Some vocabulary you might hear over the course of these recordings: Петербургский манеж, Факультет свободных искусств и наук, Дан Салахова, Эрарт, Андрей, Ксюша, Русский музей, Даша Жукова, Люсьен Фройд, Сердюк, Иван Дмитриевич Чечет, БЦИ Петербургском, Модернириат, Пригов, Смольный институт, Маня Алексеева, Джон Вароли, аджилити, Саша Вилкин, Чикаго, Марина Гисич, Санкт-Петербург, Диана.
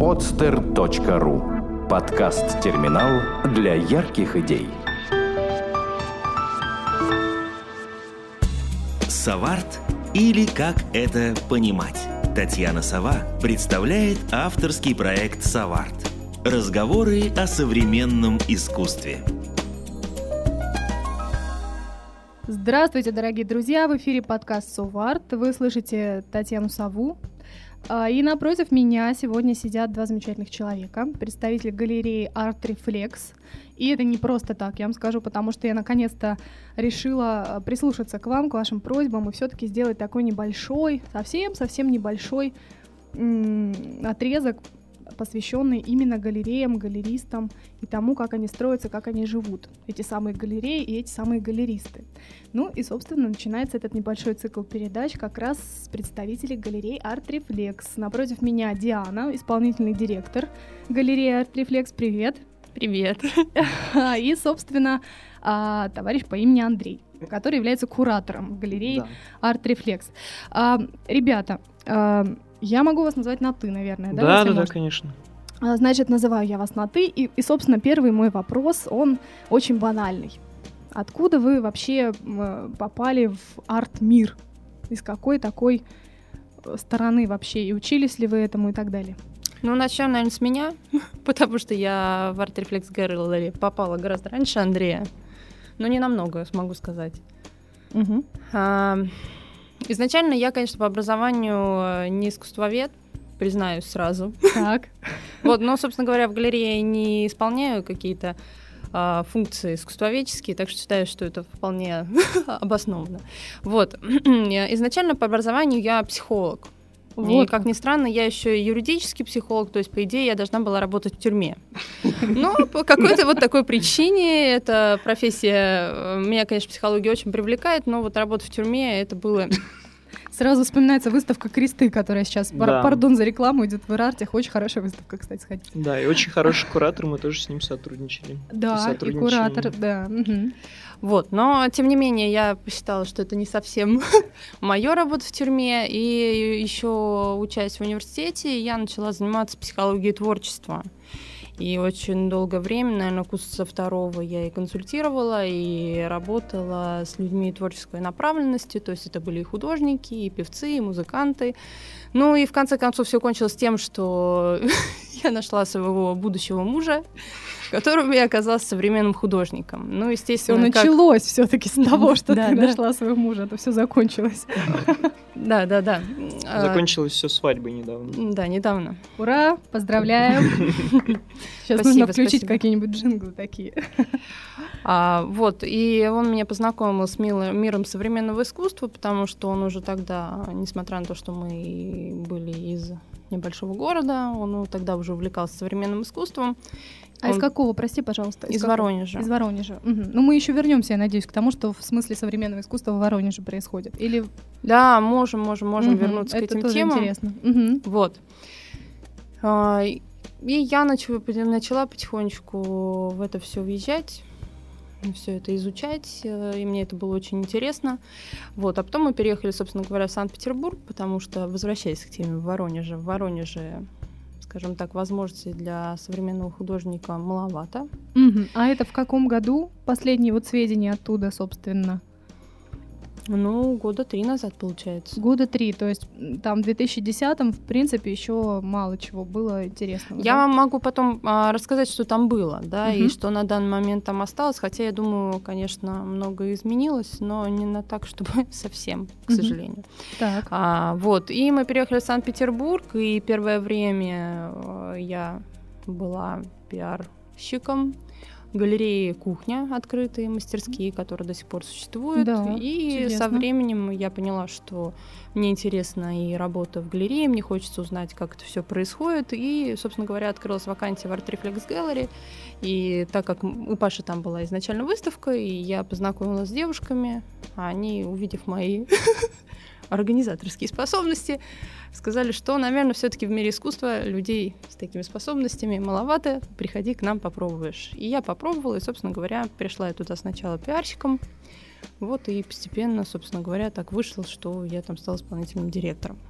podster.ru. Подкаст-терминал для ярких идей. SovART, или как это понимать? Татьяна Сава представляет авторский проект SovART. Разговоры о современном искусстве. Здравствуйте, дорогие друзья! В эфире подкаст SovART. Вы слышите Татьяну Саву. И напротив меня сегодня сидят два замечательных человека. Представители галереи Art re.Flex. И это не просто так, я вам скажу, потому что я наконец-то решила прислушаться к вам, к вашим просьбам и все-таки сделать такой небольшой, совсем небольшой отрезок, посвященный именно галереям, галеристам и тому, как они строятся, как они живут. Эти самые галереи и эти самые галеристы. Ну и, собственно, начинается этот небольшой цикл передач как раз с представителей галерей Art re.Flex. Напротив меня Диана, исполнительный директор галереи Art re.Flex. Привет! Привет! И, собственно, товарищ по имени Андрей, который является куратором галереи Art re.Flex. Ребята, я могу вас назвать на «ты», наверное, да? Да, конечно. Значит, называю я вас на «ты». И, собственно, первый мой вопрос, он очень банальный. Откуда вы вообще попали в арт-мир? Из какой такой стороны вообще? И учились ли вы этому и так далее? Ну, начнем, наверное, с меня, потому что я в Art re.Flex Gallery попала гораздо раньше Андрея. Но не намного, смогу сказать. Изначально я, конечно, по образованию не искусствовед, признаюсь сразу. Так. Вот, но, собственно говоря, в галерее я не исполняю какие-то функции искусствоведческие, так что считаю, что это вполне обоснованно. Вот. Изначально по образованию я психолог. Вот. И, как ни странно, я еще и юридический психолог, то есть, по идее, я должна была работать в тюрьме. Но по какой-то вот такой причине эта профессия... Меня, конечно, психология очень привлекает, но вот работа в тюрьме, это было... Сразу вспоминается выставка «Кресты», которая сейчас, пардон за рекламу, идет в Эрартах. Очень хорошая выставка, кстати, сходить. Да, и очень хороший куратор, мы тоже с ним сотрудничали. Да, и куратор, да. Вот, но, тем не менее, я посчитала, что это не совсем моя работа в тюрьме. И еще, учась в университете, я начала заниматься психологией творчества. И очень долгое время, наверное, курса второго я и консультировала, и работала с людьми творческой направленности, то есть это были и художники, и певцы, и музыканты. Ну и в конце концов все кончилось тем, что я нашла своего будущего мужа, которым я оказалась современным художником. Ну, естественно, всё началось все-таки с того, что ты нашла своего мужа, то все закончилось. Да. Закончилось все свадьбой недавно. Да, недавно. Ура! Поздравляем! Сейчас нужно включить какие-нибудь джинглы такие. Вот, и он меня познакомил с миром современного искусства, потому что он уже тогда, несмотря на то, что мы были из небольшого города, он тогда уже увлекался современным искусством. Из какого, прости, пожалуйста? Из Воронежа. Из Воронежа. Угу. Ну, мы еще вернемся, я надеюсь, к тому, что в смысле современного искусства в Воронеже происходит. Или... Да, можем вернуться к этим темам. Это тоже интересно. Угу. Вот. И я начала потихонечку в это все въезжать, все это изучать, и мне это было очень интересно. Вот. А потом мы переехали, собственно говоря, в Санкт-Петербург, потому что, возвращаясь к теме в Воронеже, скажем так, возможностей для современного художника маловато. Угу. А это в каком году? Последние вот сведения оттуда, собственно? Ну, года 3 назад, получается. Года 3, то есть там в 2010-м, в принципе, еще мало чего было интересного. Я вам могу потом рассказать, что там было, да, и что на данный момент там осталось, хотя, я думаю, конечно, многое изменилось, но не на так, чтобы совсем, к сожалению. Так. Вот, и мы переехали в Санкт-Петербург, и первое время я была пиарщиком галереи «Кухня», открытые мастерские, которые до сих пор существуют. Да, и интересно. Со временем я поняла, что мне интересна и работа в галерее, мне хочется узнать, как это все происходит. И, собственно говоря, открылась вакансия в Art re.Flex Gallery. И так как у Паши там была изначально выставка, и я познакомилась с девушками, а они, увидев мои организаторские способности, сказали, что, наверное, все-таки в мире искусства людей с такими способностями маловато, приходи к нам, попробуешь. И я попробовала, и, собственно говоря, пришла я туда сначала пиарщиком, вот, и постепенно, собственно говоря, так вышло, что я там стала исполнительным директором.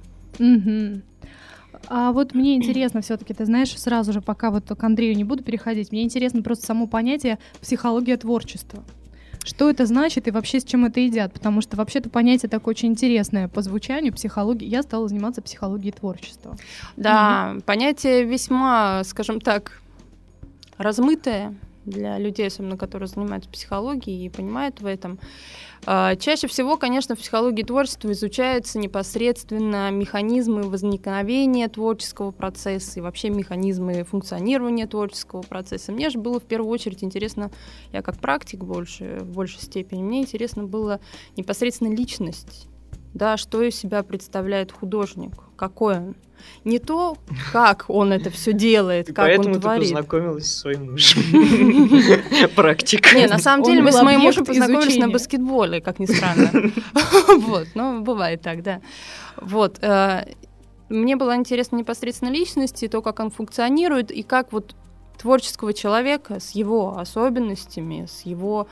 А вот мне интересно все-таки, ты знаешь, сразу же, пока вот к Андрею не буду переходить, мне интересно просто само понятие «психология творчества». Что это значит и вообще с чем это едят? Потому что вообще-то понятие такое очень интересное по звучанию, психологии. Я стала заниматься психологией творчества. Да, понятие весьма, скажем так, размытое для людей, особенно которые занимаются психологией и понимают в этом. Чаще всего, конечно, в психологии творчества изучаются непосредственно механизмы возникновения творческого процесса и вообще механизмы функционирования творческого процесса. Мне же было в первую очередь интересно, я как практик в большей степени, мне интересно было непосредственно личность, да, что из себя представляет художник, какой он. Не то, как он это все делает, и как он творит. Поэтому ты познакомилась со своим мужем. Практика. Не, на самом деле мы с моим мужем познакомились на баскетболе, как ни странно. Вот, ну, бывает так, да. Вот. Мне было интересно непосредственно личность, то, как он функционирует, и как вот творческого человека с его особенностями, с его...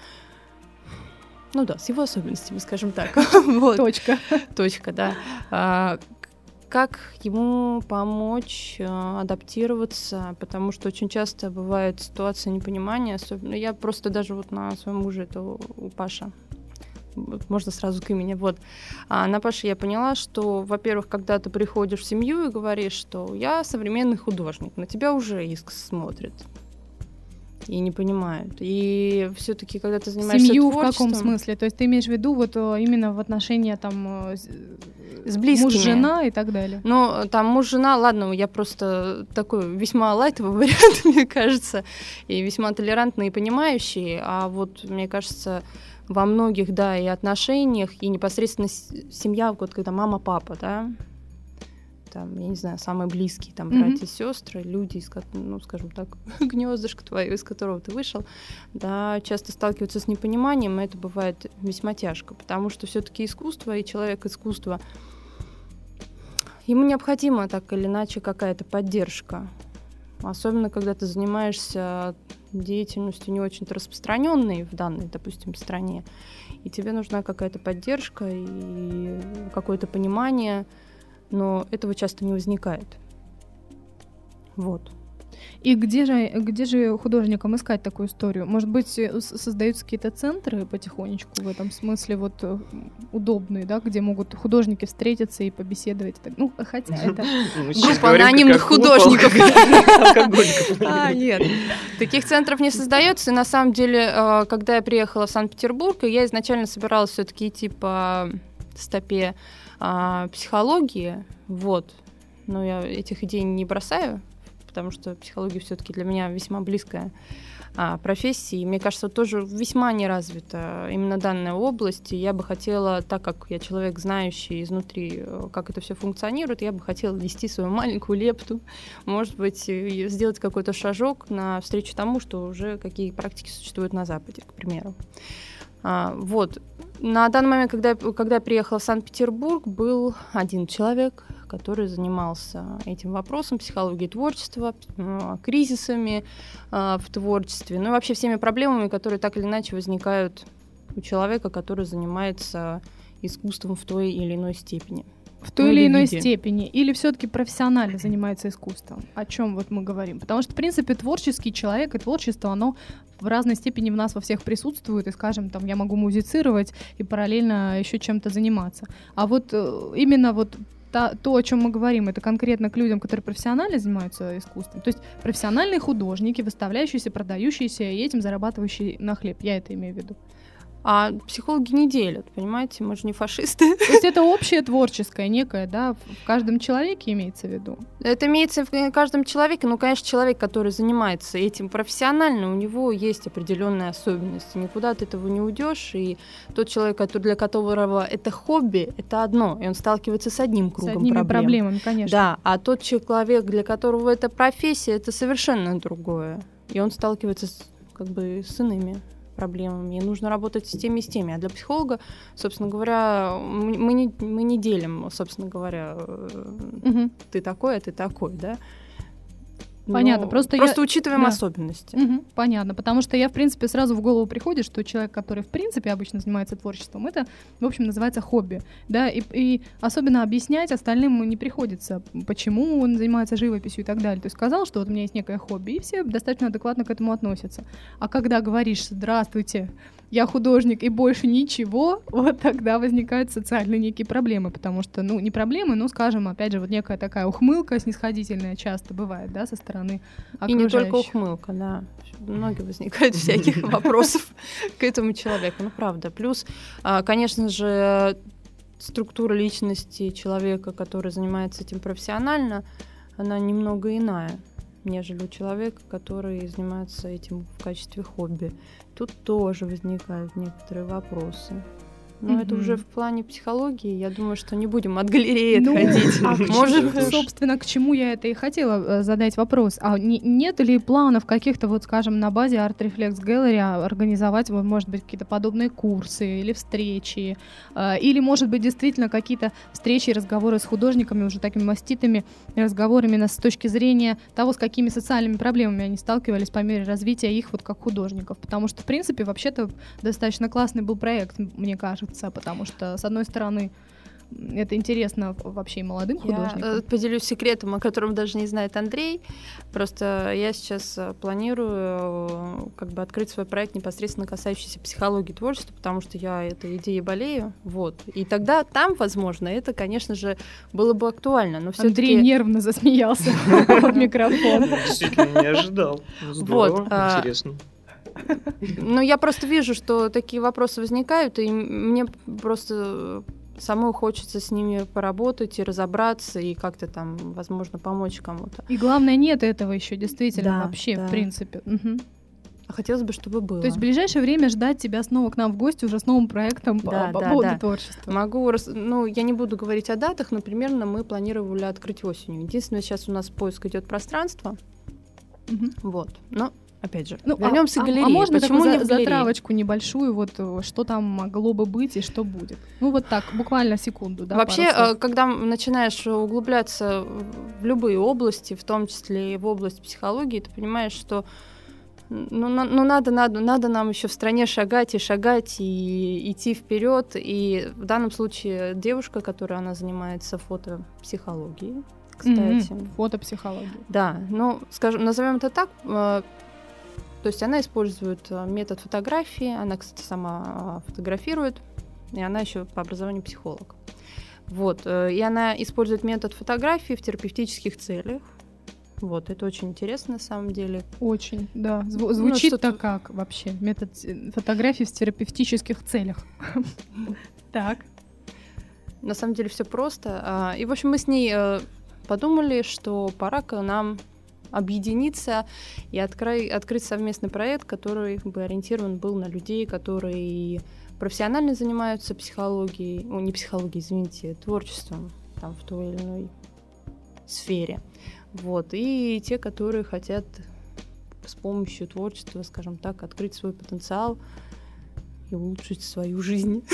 Ну да, с его особенностями, скажем так. Точка. Точка, да. Как ему помочь адаптироваться, потому что очень часто бывает ситуация непонимания. Особенно я просто даже вот на своем муже, это у Паши, можно сразу к имени, вот. А на Паше я поняла, что, во-первых, когда ты приходишь в семью и говоришь, что я современный художник, на тебя уже искоса смотрят и не понимают. И все-таки, когда ты занимаешься семью творчеством... в каком смысле? То есть ты имеешь в виду вот именно в отношении там с близкими. Муж-жена и так далее? Ну, там муж-жена, ладно, я просто такой весьма лайтовый вариант, мне кажется, и весьма толерантный и понимающий. А вот, мне кажется, во многих, да, и отношениях, и непосредственно семья, вот когда мама, папа, да, там, я не знаю, самые близкие, там, братья, сестры, люди, ну, скажем так, гнездышко твое, из которого ты вышел, да, часто сталкиваются с непониманием, и это бывает весьма тяжко, потому что все-таки искусство и человек искусства, ему необходима так или иначе какая-то поддержка, особенно когда ты занимаешься деятельностью не очень-то распространенной в данной, допустим, стране, и тебе нужна какая-то поддержка и какое-то понимание. Но этого часто не возникает. Вот. И где же художникам искать такую историю? Может быть, создаются какие-то центры потихонечку в этом смысле, вот удобные, да, где могут художники встретиться и побеседовать. Ну, хотя это группа анонимных художников. Нет, таких центров не создается. И на самом деле, когда я приехала в Санкт-Петербург, я изначально собиралась все-таки идти по стопе психологии, вот, но я этих идей не бросаю, потому что психология все-таки для меня весьма близкая профессия, и мне кажется, тоже весьма не развита именно данная область, и я бы хотела, так как я человек, знающий изнутри, как это все функционирует, я бы хотела внести свою маленькую лепту, может быть, сделать какой-то шажок навстречу тому, что уже какие практики существуют на Западе, к примеру. Вот. На данный момент, когда я приехала в Санкт-Петербург, был один человек, который занимался этим вопросом, психологией творчества, кризисами в творчестве, ну и вообще всеми проблемами, которые так или иначе возникают у человека, который занимается искусством в той или иной степени. В той или иной степени. Или все-таки профессионально занимается искусством? О чем вот мы говорим? Потому что, в принципе, творческий человек и творчество, оно в разной степени в нас во всех присутствует. И, скажем, там, я могу музицировать и параллельно еще чем-то заниматься. А вот именно вот то, о чем мы говорим, это конкретно к людям, которые профессионально занимаются искусством. То есть профессиональные художники, выставляющиеся, продающиеся и этим зарабатывающие на хлеб. Я это имею в виду. А психологи не делят, понимаете, мы же не фашисты. То есть это общее творческое некое, да, в каждом человеке имеется в виду? Это имеется в каждом человеке, но, конечно, человек, который занимается этим профессионально, у него есть определенные особенности, никуда от этого не уйдешь, и тот человек, для которого это хобби, это одно, и он сталкивается с одним кругом проблем. С одними проблемами, конечно. Да, а тот человек, для которого это профессия, это совершенно другое, и он сталкивается с иными проблемами, и нужно работать с теми и с теми. А для психолога, собственно говоря, мы не делим, собственно говоря, ты такой, а ты такой, да? Понятно. Просто учитываем особенности. Угу, понятно. Потому что я, в принципе, сразу в голову приходит, что человек, который, в принципе, обычно занимается творчеством, это, в общем, называется хобби. Да? И особенно объяснять остальным не приходится, почему он занимается живописью и так далее. То есть сказал, что вот у меня есть некое хобби, и все достаточно адекватно к этому относятся. А когда говоришь «Здравствуйте, я художник и больше ничего», вот тогда возникают социальные некие проблемы, потому что, ну, не проблемы, но, скажем, опять же, вот некая такая ухмылка снисходительная часто бывает, да, со стороны окружающих. И не только ухмылка, да. Много возникает всяких вопросов к этому человеку, ну, правда. Плюс, конечно же, структура личности человека, который занимается этим профессионально, она немного иная, нежели у человека, который занимается этим в качестве хобби. Тут тоже возникают некоторые вопросы. Но это уже в плане психологии. Я думаю, что не будем от галереи отходить. Собственно, к чему я это и хотела задать вопрос. А нет ли планов каких-то, вот, скажем, на базе Art re.Flex Gallery организовать, может быть, какие-то подобные курсы или встречи? Или, может быть, действительно какие-то встречи и разговоры с художниками, уже такими маститыми разговорами с точки зрения того, с какими социальными проблемами они сталкивались по мере развития их вот как художников? Потому что, в принципе, вообще-то достаточно классный был проект, мне кажется. Потому что, с одной стороны, это интересно вообще и молодым художникам. Я поделюсь секретом, о котором даже не знает Андрей. Просто я сейчас планирую как бы открыть свой проект, непосредственно касающийся психологии творчества, потому что я этой идеей болею. Вот. И тогда там, возможно, это, конечно же, было бы актуально. Но Андрей нервно засмеялся в микрофон. Действительно, не ожидал. Здорово, интересно. Ну, я просто вижу, что такие вопросы возникают, и мне просто самой хочется с ними поработать и разобраться, и как-то там, возможно, помочь кому-то. И главное, нет этого еще действительно, да, вообще, да, в принципе. Угу. Хотелось бы, чтобы было. То есть в ближайшее время ждать тебя снова к нам в гости уже с новым проектом, да, по поводу, да, да, творчества. Могу, ну, я не буду говорить о датах, но примерно мы планировали открыть осенью. Единственное, сейчас у нас поиск идет пространства. Угу. Вот, но... Опять же, ну, вернемся к галерее. А можно такую затравочку небольшую, вот что там могло бы быть и что будет? Ну вот так, буквально секунду. Да, вообще, когда начинаешь углубляться в любые области, в том числе и в область психологии, ты понимаешь, что надо нам еще в стране шагать и идти вперед. И в данном случае девушка, которая она занимается фотопсихологией, кстати. Фотопсихология. Да, ну, скажем, назовем это так. То есть она использует метод фотографии, она, кстати, сама фотографирует, и она еще по образованию психолог. Вот, и она использует метод фотографии в терапевтических целях. Вот, это очень интересно на самом деле. Очень, да. Звучит-то как вообще? Метод фотографии в терапевтических целях. Так. На самом деле все просто. И, в общем, мы с ней подумали, что пора к нам объединиться и открыть совместный проект, который бы ориентирован был на людей, которые профессионально занимаются психологией, творчеством там, в той или иной сфере. Вот. И те, которые хотят с помощью творчества, скажем так, открыть свой потенциал и улучшить свою жизнь.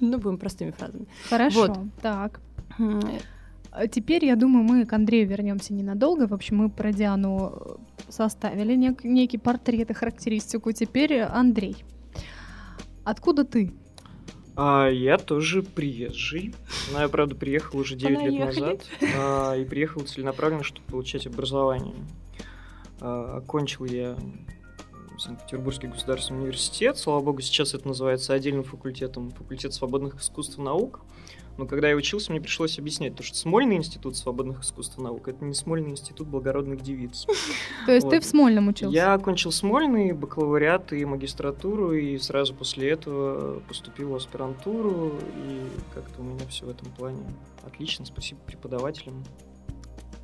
Ну, будем простыми фразами. Хорошо, так. Теперь, я думаю, мы к Андрею вернемся ненадолго. В общем, мы про Диану составили некий портрет и характеристику. Теперь Андрей. Откуда ты? Я тоже приезжий. Но я, правда, приехал уже 9 лет назад. И приехал целенаправленно, чтобы получать образование. Окончил я Санкт-Петербургский государственный университет. Слава богу, сейчас это называется отдельным факультетом. Факультет свободных искусств и наук. Но когда я учился, мне пришлось объяснять, то, что Смольный институт свободных искусств и наук — это не Смольный институт благородных девиц. То есть ты в Смольном учился? Я окончил Смольный, бакалавриат и магистратуру, и сразу после этого поступил в аспирантуру, и как-то у меня все в этом плане отлично, спасибо преподавателям.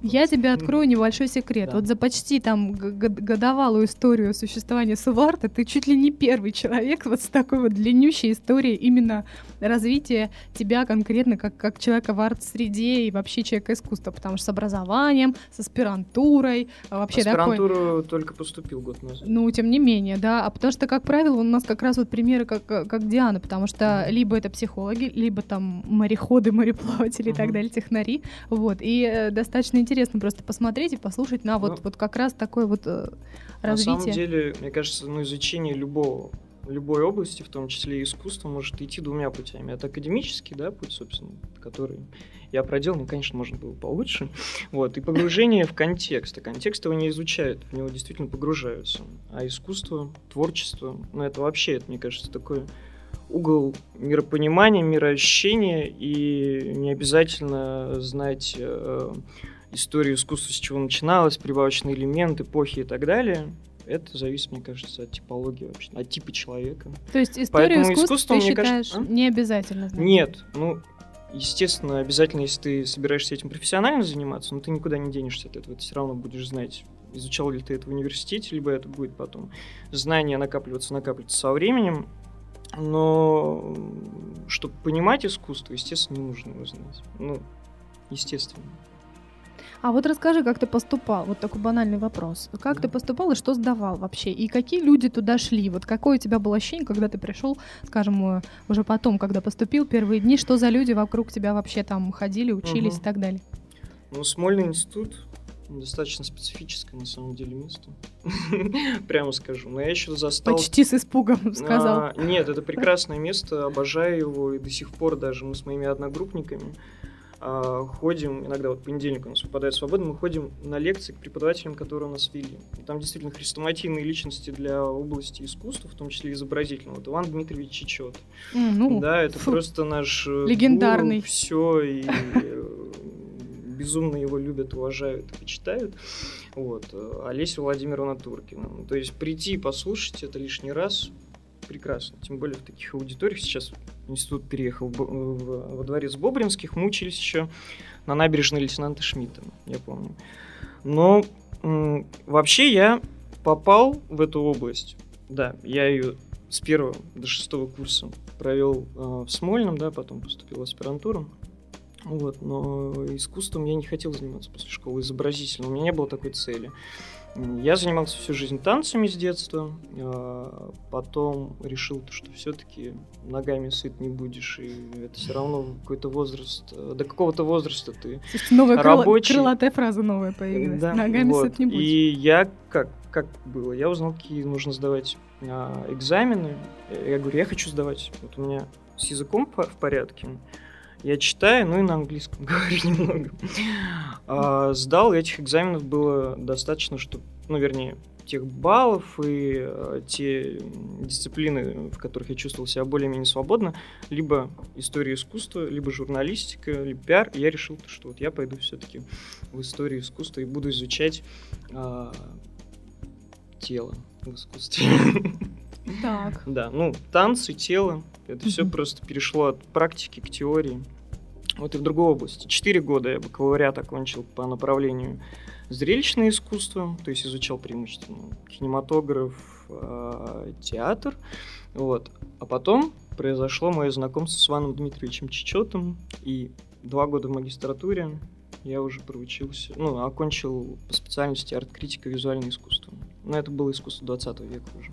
Я тебе открою небольшой секрет. Да. Вот за почти там годовалую историю существования SovART ты чуть ли не первый человек вот с такой вот длиннющей историей именно развития тебя конкретно как человека в арт-среде и вообще человека искусства, потому что с образованием, с аспирантурой, вообще аспирантуру такой... только поступил год назад. Ну, тем не менее, да. А потому что, как правило, у нас как раз вот примеры как Диана, потому что либо это психологи, либо там мореходы, мореплаватели и так далее, технари. Вот. И достаточно интересно интересно просто посмотреть и послушать на вот, ну, вот как раз такое вот развитие. На самом деле, мне кажется, ну, изучение любой области, в том числе и искусства, может идти двумя путями. Это академический, да, путь, собственно, который я проделал, ну, конечно, можно было получше. Вот. И погружение в контекст. А контекст его не изучают, в него действительно погружаются. А искусство, творчество, ну, это вообще, это, мне кажется, такой угол миропонимания, мироощущения, и не обязательно знать историю искусства, с чего начиналось, прибавочный элемент, эпохи и так далее. Это зависит, мне кажется, от типологии вообще, от типа человека. То есть историю искусства ты считаешь, кажется, не обязательно знать? Нет, ну, естественно, обязательно, если ты собираешься этим профессионально заниматься, но ты никуда не денешься от этого, ты все равно будешь знать, изучал ли ты это в университете, либо это будет потом. Знания накапливаются со временем, но чтобы понимать искусство, естественно, не нужно его знать. Ну, естественно. А вот расскажи, как ты поступал? Вот такой банальный вопрос. Как ты поступал и что сдавал вообще? И какие люди туда шли? Вот какое у тебя было ощущение, когда ты пришел, скажем, уже потом, когда поступил, первые дни, что за люди вокруг тебя вообще там ходили, учились и так далее? Ну, Смольный институт достаточно специфическое, на самом деле, место. Прямо скажу. Но я еще застал... Почти с испугом сказал. Нет, это прекрасное место, обожаю его, и до сих пор даже мы с моими одногруппниками ходим, иногда вот понедельник у нас выпадает свободно, мы ходим на лекции к преподавателям, которые у нас вели. И там действительно хрестоматийные личности для области искусства, в том числе изобразительного. Вот Иван Дмитриевич Чечет. Да, это просто наш легендарный. Все и безумно его любят, уважают и почитают. Вот. Олеся Владимировна Туркина. То есть прийти и послушать это лишний раз прекрасно. Тем более в таких аудиториях. Сейчас институт переехал во дворец Бобринских. Мы учились еще на набережной лейтенанта Шмидта, я помню. Но вообще я попал в эту область. Да, я ее с 1 до 6 курса провел в Смольном, да, потом поступил в аспирантуру. Вот, но искусством я не хотел заниматься после школы, изобразительно. У меня не было такой цели. Я занимался всю жизнь танцами с детства, потом решил, что все-таки ногами сыт не будешь, и это все равно какой-то возраст, до какого-то возраста ты новая рабочий. Крылатая фраза новая появилась, да, ногами вот. Сыт не будешь. И я как было, я узнал, какие нужно сдавать экзамены, я говорю, я хочу сдавать, вот у меня с языком в порядке. Я читаю, ну и на английском говорю немного. Сдал, этих экзаменов было достаточно, чтобы, ну, вернее, тех баллов и те дисциплины, в которых я чувствовал себя более-менее свободно, либо история искусства, либо журналистика, либо пиар. Я решил, что вот я пойду все-таки в историю искусства и буду изучать тело в искусстве. Так. Да, ну, танцы, тело, это все просто перешло от практики к теории. Вот и в другой области. 4 года я бакалавриат окончил по направлению зрелищное искусство, то есть изучал преимущественно кинематограф, театр. Вот. А потом произошло мое знакомство с Иваном Дмитриевичем Чечетом, и 2 года в магистратуре я уже проучился, ну, окончил по специальности арт-критика визуальное искусство. Но это было искусство 20 века уже.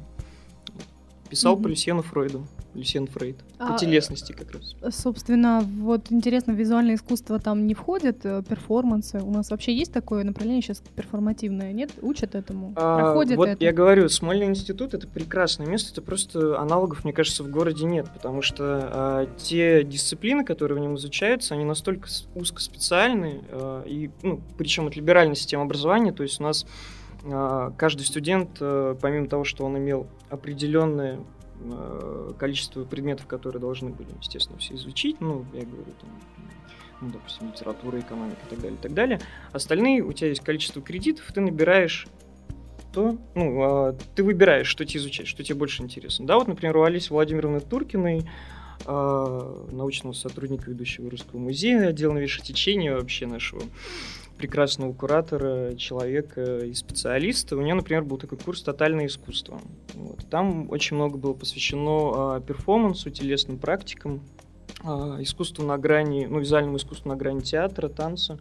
Писал по Люсьену Фройду. Люсьен Фройд. По телесности как раз. Собственно, вот интересно, визуальное искусство там не входит, перформансы. У нас вообще есть такое направление сейчас перформативное? Нет? Учат этому? Проходят вот это? Я говорю, Смольный институт — это прекрасное место. Это просто аналогов, мне кажется, в городе нет. Потому что те дисциплины, которые в нем изучаются, они настолько узкоспециальны. И, ну, причем это либеральная система образования. То есть у нас... Каждый студент, помимо того, что он имел определенное количество предметов, которые должны были, естественно, все изучить, ну, я говорю, там, ну, допустим, литература, экономика и так далее, остальные, у тебя есть количество кредитов, ты набираешь то, ну, ты выбираешь, что тебе изучать, что тебе больше интересно. Да, вот, например, у Олеси Владимировны Туркиной, научного сотрудника ведущего Русского музея, отдел новейших течений вообще нашего прекрасного куратора, человека и специалиста. У нее, например, был такой курс «Тотальное искусство». Вот. Там очень много было посвящено перформансу, телесным практикам, искусству на грани, ну, визуальному искусству на грани театра, танца.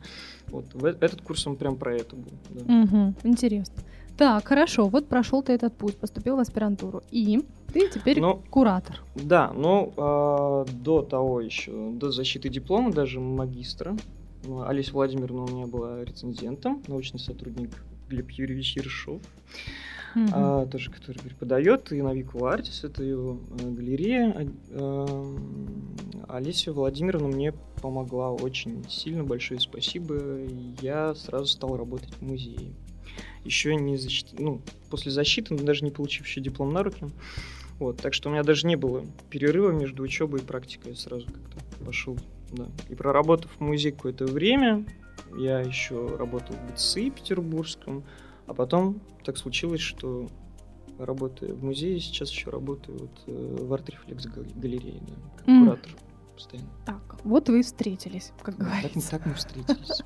Вот. Этот курс, он прям про это был. Да. Интересно. Так, хорошо, вот прошел ты этот путь, поступил в аспирантуру, и ты теперь куратор. Да, но до защиты диплома, даже магистра, Олеся Владимировна у меня была рецензентом, научный сотрудник Глеб Юрьевич Ершов, тоже который преподает, и на ВикуАртс, это ее галерея. Олеся Владимировна мне помогла очень сильно, большое спасибо. Я сразу стал работать в музее. Еще не после защиты, даже не получив еще диплом на руки. Вот, так что у меня даже не было перерыва между учебой и практикой. Я сразу как-то пошел, да. И проработав в музее какое-то время, я еще работал в БЦИ Петербургском, а потом так случилось, что работаю в музее, сейчас еще работаю в Art re.Flex галерее, да, как куратор. Постоянно. Так, вот вы и встретились, как говорится. Так мы встретились.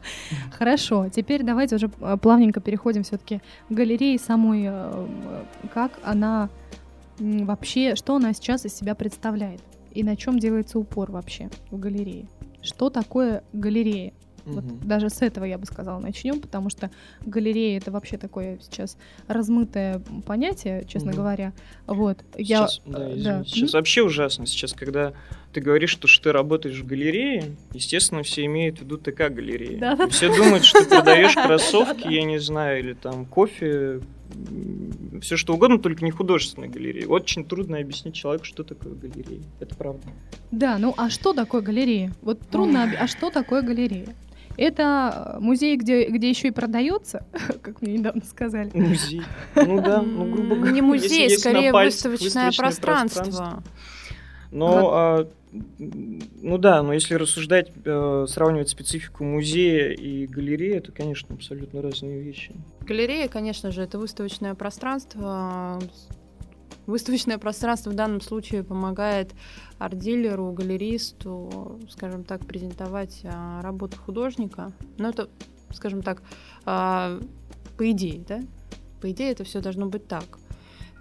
Хорошо, теперь давайте уже плавненько переходим все-таки к галерее самой. Как она вообще, что она сейчас из себя представляет? И на чем делается упор вообще в галерее? Что такое галерея? Вот даже с этого, я бы сказала, начнем, потому что галерея — это вообще такое сейчас размытое понятие, честно говоря. Вот. Сейчас, сейчас вообще ужасно. Сейчас, когда ты говоришь, что ты работаешь в галерее, естественно, все имеют в виду ТК-галереи. Да. Все думают, что ты продаешь кроссовки, я не знаю, или там кофе, все что угодно, только не художественная галерея. Очень трудно объяснить человеку, что такое галерея. Это правда. Да, ну а что такое галерея? Вот трудно объяснить, а что такое галерея? Это музей, где еще и продается, как мне недавно сказали. Музей. Ну да, грубо говоря. Не музей, если скорее выставочное пространство. Но если рассуждать, сравнивать специфику музея и галереи, то, конечно, абсолютно разные вещи. Галерея, конечно же, это выставочное пространство. Выставочное пространство в данном случае помогает арт-дилеру, галеристу, скажем так, презентовать работу художника. Но это, скажем так, по идее, да? По идее это все должно быть так.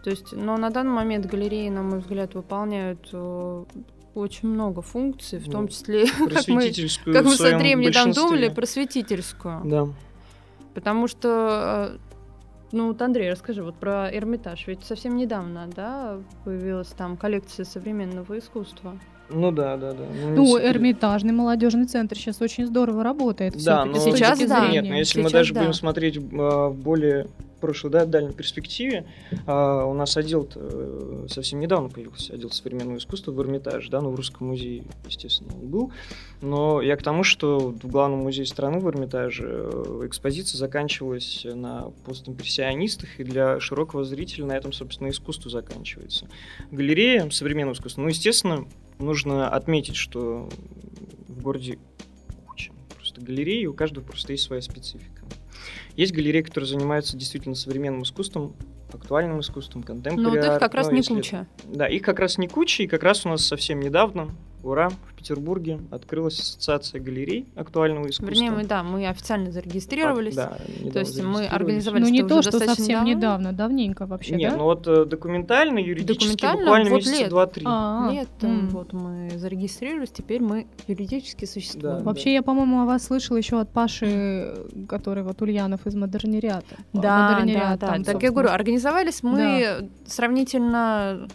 То есть, но на данный момент галереи, на мой взгляд, выполняют очень много функций, в том числе, как мы с Андреем недавно думали, просветительскую. Да. Потому что... Андрей, расскажи про Эрмитаж. Ведь совсем недавно, да, появилась там коллекция современного искусства. Да. Эрмитажный молодежный центр сейчас очень здорово работает. Да, но сейчас, да. Нет, но если сейчас мы даже будем смотреть в более прошлой, дальней перспективе, у нас отдел совсем недавно появился, отдел современного искусства в Эрмитаже, в Русском музее, естественно, он был. Но я к тому, что в главном музее страны в Эрмитаже экспозиция заканчивалась на постимпрессионистах, и для широкого зрителя на этом, собственно, искусство заканчивается. Галерея современного искусства. Естественно, нужно отметить, что в городе куча просто галерей, и у каждого просто есть своя специфика. Есть галереи, которые занимаются действительно современным искусством, актуальным искусством, контемпорариат. Но их как раз не куча. Да, их как раз не куча, и как раз у нас совсем недавно, ура, в Петербурге открылась Ассоциация галерей актуального искусства. Вернее, мы официально зарегистрировались. То есть мы организовали, ну, не то, что совсем недавно, давненько вообще. Нет, документально, юридически буквально месяца 2-3. Мы зарегистрировались, теперь мы юридически существуем. Вообще, я, по-моему, о вас слышала еще от Паши, который Ульянов из Модернириата. Да. Там, так я говорю, организовались мы сравнительно...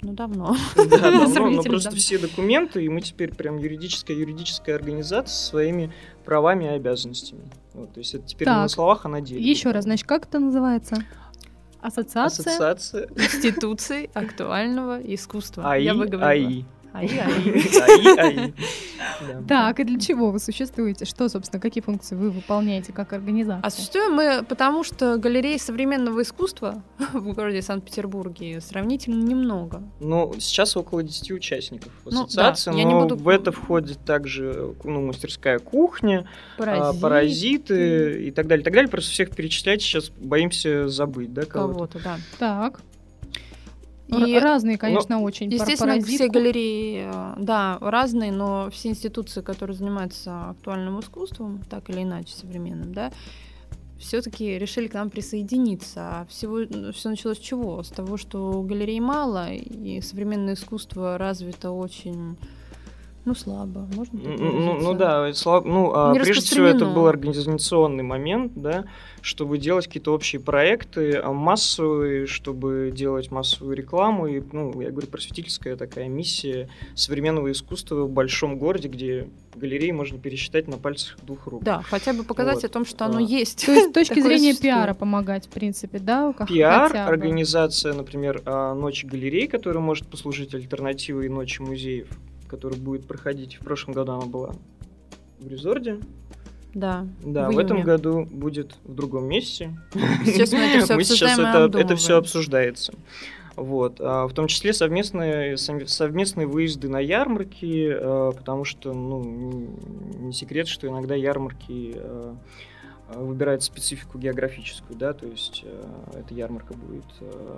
давно. Но просто все документы, и мы теперь прям юридическая организация со своими правами и обязанностями. То есть это теперь не на словах, а на деле. Еще раз, значит, как это называется? Ассоциация Институций актуального искусства. АИ. Так, и для чего вы существуете? Что, собственно, какие функции вы выполняете как организация? А существуем мы потому, что галерей современного искусства в городе Санкт-Петербурге сравнительно немного. Сейчас около 10 участников ассоциации, но в это входит также мастерская «Кухня», «Паразиты» и так далее. Просто всех перечислять сейчас боимся забыть, да, кого-то. Так. И разные, конечно, очень. Естественно, все галереи, разные, но все институции, которые занимаются актуальным искусством, так или иначе современным, все-таки решили к нам присоединиться. Все началось с чего? С того, что галерей мало, и современное искусство развито очень... Ну, слабо, можно так выразиться. Ну да, слабо. Ну, прежде всего, это был организационный момент, да, чтобы делать какие-то общие проекты массовые, чтобы делать массовую рекламу. И, ну, я говорю, просветительская такая миссия современного искусства в большом городе, где галереи можно пересчитать на пальцах двух рук. Да, хотя бы показать вот о том, что оно есть. То есть с точки зрения пиара помогать, в принципе, да? Пиар, организация, например, ночи галерей, которая может послужить альтернативой ночи музеев, который будет проходить. В прошлом году она была в Резорде. Да. Да, в этом году будет в другом месте. Сейчас мы сейчас это все обсуждается. Вот. В том числе совместные выезды на ярмарки, потому что, ну, не секрет, что иногда ярмарки выбирает специфику географическую, да, то есть эта ярмарка будет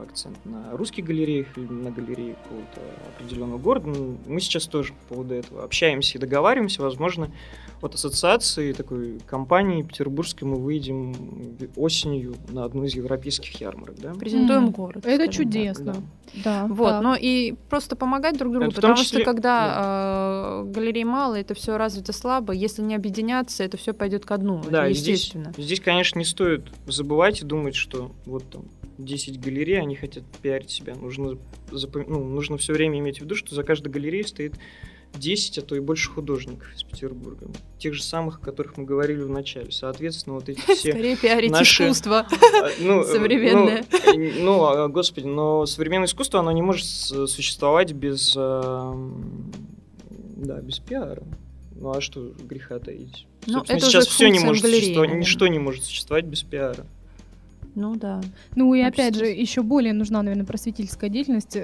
акцент на русских галереях или на галереях какого-то определенного города. Но мы сейчас тоже по поводу этого общаемся и договариваемся, возможно, от ассоциации такой компании петербургской мы выйдем осенью на одну из европейских ярмарок, да? Презентуем город. Это чудесно. Так, да. Да, вот, да. Но и просто помогать друг другу, потому числе... что когда галерей мало, это все развито слабо, если не объединяться, это все пойдет ко дну, да, естественно. Здесь, конечно, не стоит забывать и думать, что вот там 10 галерей, они хотят пиарить себя. Нужно все время иметь в виду, что за каждой галереей стоит 10, а то и больше художников из Петербурга. Тех же самых, о которых мы говорили в начале. Соответственно, вот эти все... Скорее пиарить наши... искусство современное. Ну, господи, но современное искусство, оно не может существовать без... Да, без пиара. Ну а что греха таить? Это сейчас все не может существовать, ничто не может существовать без пиара. Ну да. Ну и опять же, еще более нужна, наверное, просветительская деятельность,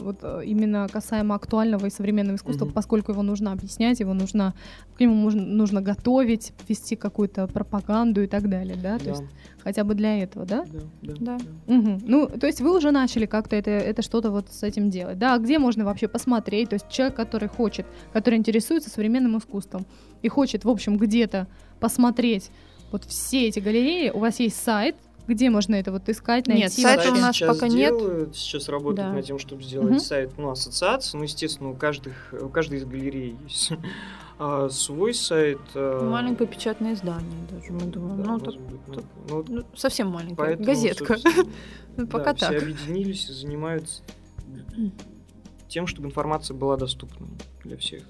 вот именно касаемо актуального и современного искусства, поскольку его нужно объяснять, его нужно, к нему нужно готовить, вести какую-то пропаганду и так далее, да? То есть хотя бы для этого, да? Да. Угу. Ну, то есть вы уже начали как-то это что-то вот с этим делать, да? А где можно вообще посмотреть? То есть человек, который хочет, который интересуется современным искусством и хочет, в общем, где-то посмотреть вот все эти галереи, у вас есть сайт, где можно это вот искать, найти? Нет, сайта у нас пока нет. Сейчас работают над тем, чтобы сделать сайт, ассоциации. Ну, естественно, у каждой из галерей есть свой сайт. Маленькое печатное издание даже, мы думаем. Совсем маленькая газетка. Пока так. Все объединились и занимаются тем, чтобы информация была доступна для всех.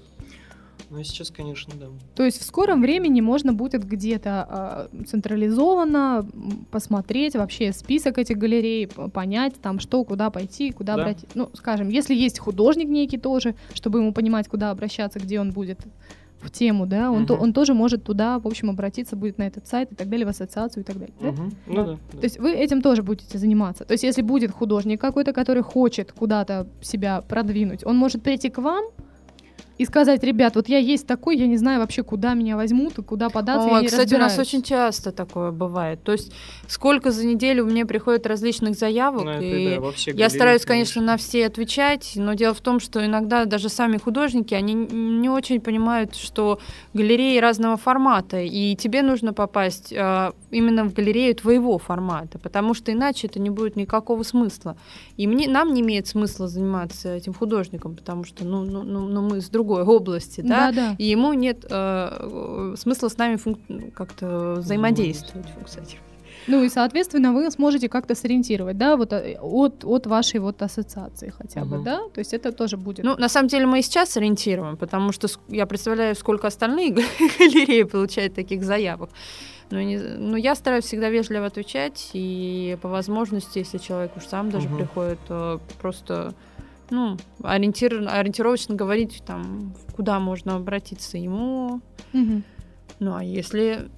Ну, а сейчас, конечно, да. То есть в скором времени можно будет где-то централизованно посмотреть вообще список этих галерей, понять там, что, куда пойти, куда брать. Ну, скажем, если есть художник некий тоже, чтобы ему понимать, куда обращаться, где он будет в тему, да, он тоже может туда, в общем, обратиться будет на этот сайт и так далее, в ассоциацию и так далее, да? Ну, да. То есть вы этим тоже будете заниматься. То есть если будет художник какой-то, который хочет куда-то себя продвинуть, он может прийти к вам и сказать: ребят, вот я есть такой, я не знаю вообще, куда меня возьмут и куда податься. Ой, кстати, у нас очень часто такое бывает. То есть сколько за неделю мне приходит различных заявок, и я стараюсь, конечно, на все отвечать, но дело в том, что иногда даже сами художники, они не очень понимают, что галереи разного формата, и тебе нужно попасть именно в галерею твоего формата, потому что иначе это не будет никакого смысла. И нам не имеет смысла заниматься этим художником, потому что мы с другой области, да? И ему нет смысла с нами как-то взаимодействовать. Ну и, соответственно, вы сможете как-то сориентировать, да, вот от вашей вот ассоциации хотя бы, да? То есть это тоже будет... Ну, на самом деле мы и сейчас сориентируем, потому что я представляю, сколько остальные галереи получают таких заявок. Но я стараюсь всегда вежливо отвечать, и по возможности, если человек уж сам даже приходит, просто... ориентировочно говорить, там, куда можно обратиться ему. Ну, а если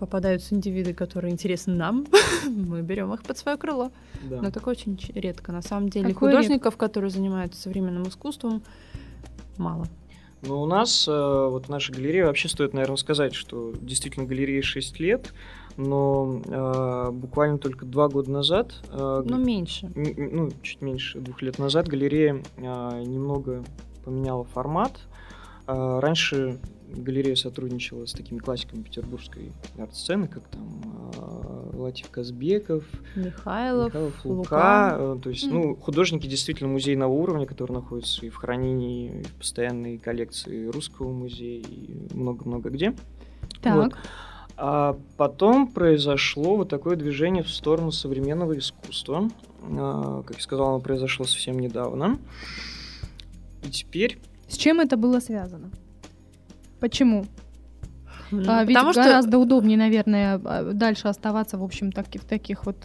попадаются индивиды, которые интересны нам, мы берем их под свое крыло. Да. Но такое очень редко. На самом деле художников, которые занимаются современным искусством, мало. Но у нас, вот в нашей галерее, вообще стоит, наверное, сказать, что действительно галерее 6 лет, но буквально только 2 года назад... чуть меньше 2 лет назад галерея немного поменяла формат. Раньше галерея сотрудничала с такими классиками петербургской арт-сцены, как там Латиф Казбеков, Михайлов, Лука. То есть, ну, художники действительно музейного уровня, которые находятся и в хранении, и в постоянной коллекции Русского музея, и много-много где. Так. Вот. А потом произошло вот такое движение в сторону современного искусства. Как я сказал, оно произошло совсем недавно. И теперь... С чем это было связано? Почему? Ведь гораздо удобнее, наверное, дальше оставаться, в общем, в таких вот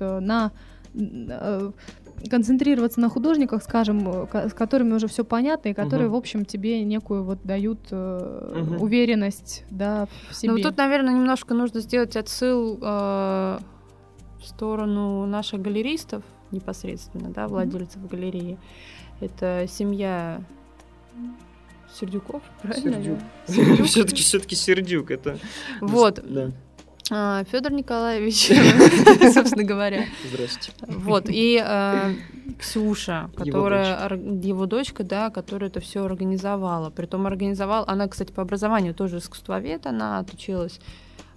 концентрироваться на художниках, скажем, с которыми уже все понятно, и которые, в общем, тебе некую вот дают уверенность, да, в себе. Ну, тут, наверное, немножко нужно сделать отсыл в сторону наших галеристов непосредственно, да, владельцев галереи. Это семья Сердюков, правильно? Сердюк. Все-таки Сердюк это. Вот. Федор Николаевич, собственно говоря. Здравствуйте. Вот, и Ксюша, которая его дочка, да, которая это все организовала. Притом организовала, она, кстати, по образованию тоже искусствовед, она отучилась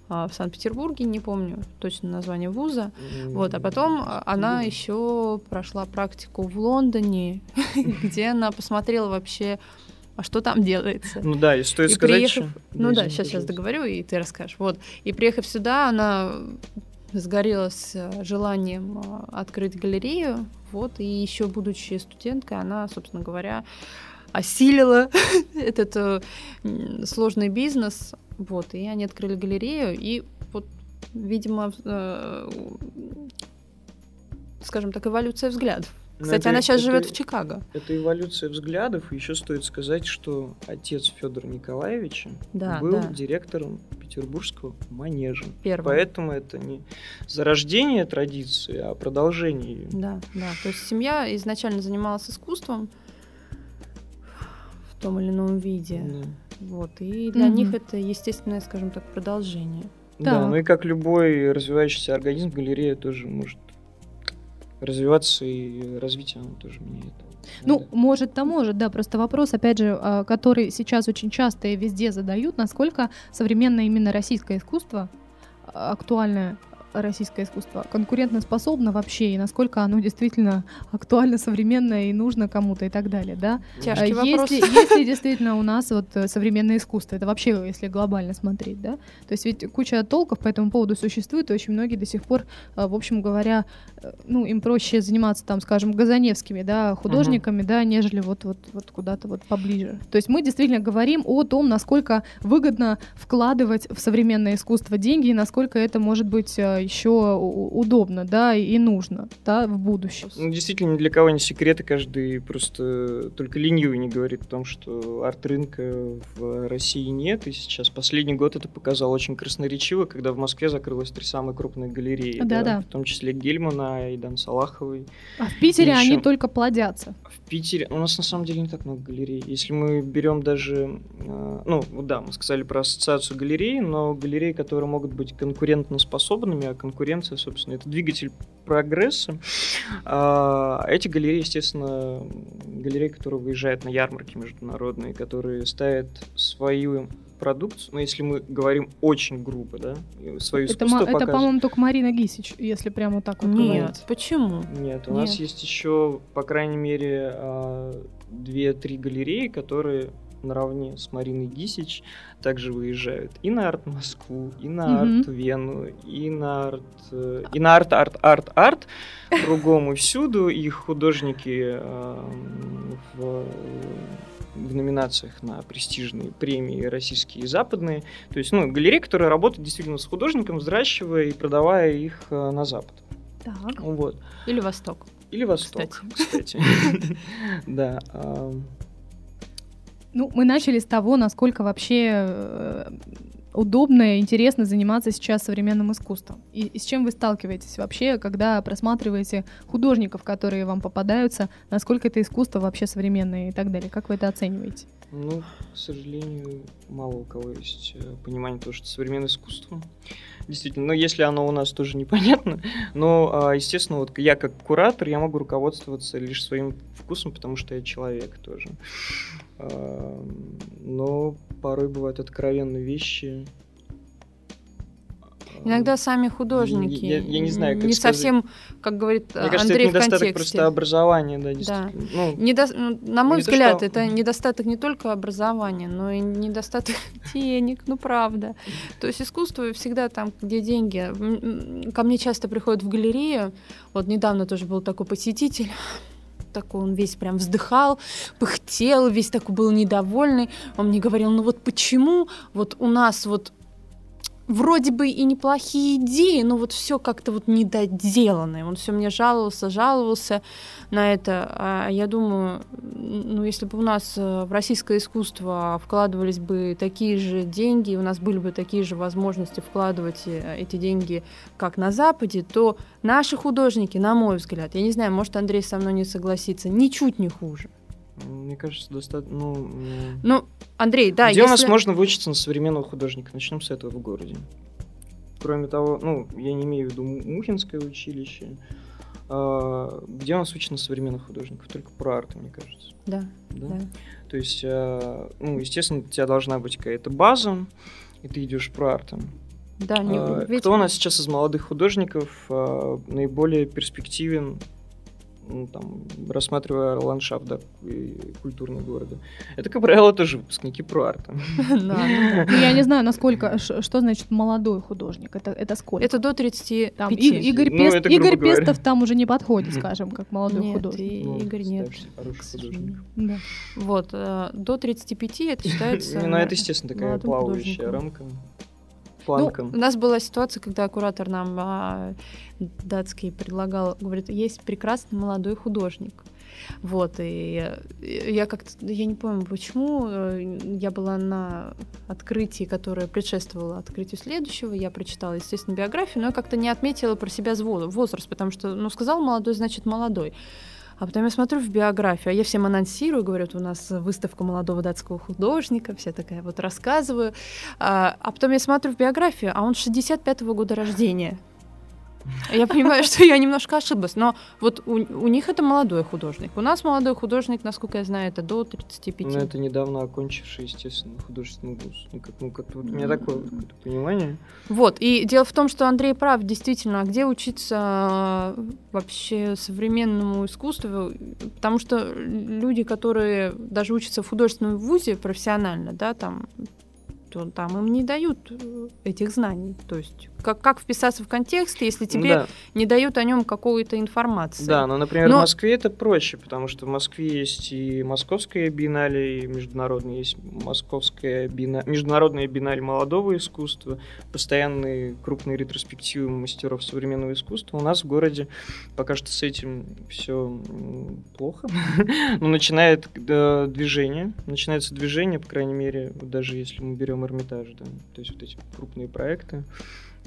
в Санкт-Петербурге, не помню точно название вуза, вот, а потом она еще прошла практику в Лондоне, где она посмотрела вообще, а что там делается. Ну да, и стоит сказать... Приехав... Ну да, сейчас договорю, и ты расскажешь. Вот. И приехав сюда, она сгорела с желанием открыть галерею, вот, и еще будучи студенткой, она, собственно говоря, осилила этот сложный бизнес, вот, и они открыли галерею, и вот, видимо, скажем так, эволюция взглядов. Кстати, она сейчас живет в Чикаго. Это эволюция взглядов. Еще стоит сказать, что отец Федора Николаевича был директором Петербургского манежа. Первым. Поэтому это не зарождение традиции, а продолжение ее. Да, да. То есть семья изначально занималась искусством в том или ином виде. Да. Вот. И для них это естественное, скажем так, продолжение. Да, ну и как любой развивающийся организм, галерея тоже может развиваться, и развитие оно тоже меняет. Ну, да. может, да, просто вопрос, опять же, который сейчас очень часто и везде задают, насколько современное именно российское искусство, актуальное российское искусство, конкурентоспособно вообще, и насколько оно действительно актуально, современное и нужно кому-то и так далее, да? Тяжкий вопрос. Если действительно у нас вот современное искусство, это вообще, если глобально смотреть, да? То есть ведь куча толков по этому поводу существует, и очень многие до сих пор, в общем говоря, ну, им проще заниматься, там, скажем, газаневскими, да, художниками, да, нежели вот куда-то вот поближе. То есть мы действительно говорим о том, насколько выгодно вкладывать в современное искусство деньги, и насколько это может быть еще удобно, да, и нужно, да, в будущем. Ну, действительно, ни для кого не секрет, каждый просто только ленивый не говорит о том, что арт-рынка в России нет, и сейчас последний год это показало очень красноречиво, когда в Москве закрылось 3 самые крупные галереи, да. В том числе Гельмана и Дан Салаховой. А в Питере они только плодятся. В Питере у нас на самом деле не так много галерей. Если мы берем даже, ну, да, мы сказали про ассоциацию галерей, но галереи, которые могут быть конкурентоспособными, а конкуренция, собственно, это двигатель прогресса. А эти галереи, естественно, галереи, которые выезжают на ярмарки международные, которые ставят свою продукцию, но если мы говорим очень грубо, да, свою искусство показывают. Это, по-моему, только Марина Гисич, если прямо так вот говорить. Нет, почему? Нет, у нас есть еще, по крайней мере, 2-3 галереи, которые наравне с Мариной Гисич также выезжают и на Арт Москву, и на Арт Вену, и на арт кругом и всюду. И художники в номинациях на престижные премии российские и западные. То есть, ну, галереи, которые работают действительно с художником, взращивая и продавая их на Запад. Так. Вот. Или Восток. Или Восток, кстати. Да. Ну, мы начали с того, насколько вообще удобно и интересно заниматься сейчас современным искусством. И с чем вы сталкиваетесь вообще, когда просматриваете художников, которые вам попадаются, насколько это искусство вообще современное и так далее? Как вы это оцениваете? Ну, к сожалению, мало у кого есть понимание того, что современное искусство. Действительно, но если оно у нас тоже непонятно, но, естественно, вот я как куратор, я могу руководствоваться лишь своим вкусом, потому что я человек тоже. Но порой бывают откровенные вещи. Иногда сами художники. Я не знаю, как не сказать. Совсем, как говорит Андрей, кажется, это недостаток в контексте. Просто образования, да, действительно. Да. Ну, на мой взгляд, это недостаток не только образования, но и недостаток денег, ну правда. То есть искусство всегда там, где деньги. Ко мне часто приходят в галерею. Вот недавно тоже был такой посетитель. Такой он весь прям вздыхал, пыхтел, весь такой был недовольный. Он мне говорил, ну вот почему вот у нас вот вроде бы и неплохие идеи, но вот все как-то вот недоделанное. Он все мне жаловался на это. А я думаю, ну если бы у нас в российское искусство вкладывались бы такие же деньги, у нас были бы такие же возможности вкладывать эти деньги, как на Западе, то наши художники, на мой взгляд, я не знаю, может, Андрей со мной не согласится, ничуть не хуже. Мне кажется, достаточно... Ну, Андрей, да, где у нас можно выучиться на современного художника? Начнем с этого в городе. Кроме того, ну, я не имею в виду Мухинское училище. Где у нас учат на современных художников? Только про арт, мне кажется. Да. То есть, ну, естественно, у тебя должна быть какая-то база, и ты идешь про артом. Да, кто у нас сейчас из молодых художников наиболее перспективен? Ну, там, рассматривая ландшафт, да, культурного города. Это, как правило, тоже выпускники проарта. Я не знаю, насколько, что значит молодой художник. Это сколько? Это до 35. Игорь Пестов там уже не подходит, скажем, как молодой художник. Нет, Игорь нет. Хороший художник. Вот, до 35 это считается... Ну, это, естественно, такая плавающая рамка. Ну, у нас была ситуация, когда куратор нам датский предлагал, говорит, есть прекрасный молодой художник. Вот, и я как-то, я не помню, почему, я была на открытии, которое предшествовало открытию следующего, я прочитала, естественно, биографию, но я как-то не отметила про себя возраст, потому что, ну, сказал молодой, значит, молодой. А потом я смотрю в биографию, а я всем анонсирую, говорю, у нас выставка молодого датского художника, вся такая вот рассказываю. А потом я смотрю в биографию, а он 65-го года рождения. Я понимаю, что я немножко ошиблась, но вот у них это молодой художник. У нас молодой художник, насколько я знаю, это до 35. Ну, это недавно окончивший, естественно, художественный вуз. У меня такое понимание. Вот, и дело в том, что Андрей прав, действительно, а где учиться вообще современному искусству? Потому что люди, которые даже учатся в художественном вузе профессионально, да, там им не дают этих знаний. То есть как вписаться в контекст, если тебе не дают о нем какой-то информации. Да, но, например, в Москве это проще, потому что в Москве есть и московская биеннале, и международная, есть московская международная биеннале молодого искусства, постоянные крупные ретроспективы мастеров современного искусства. У нас в городе пока что с этим все плохо, но начинается движение, по крайней мере, даже если мы берем Эрмитаж, да, то есть вот эти крупные проекты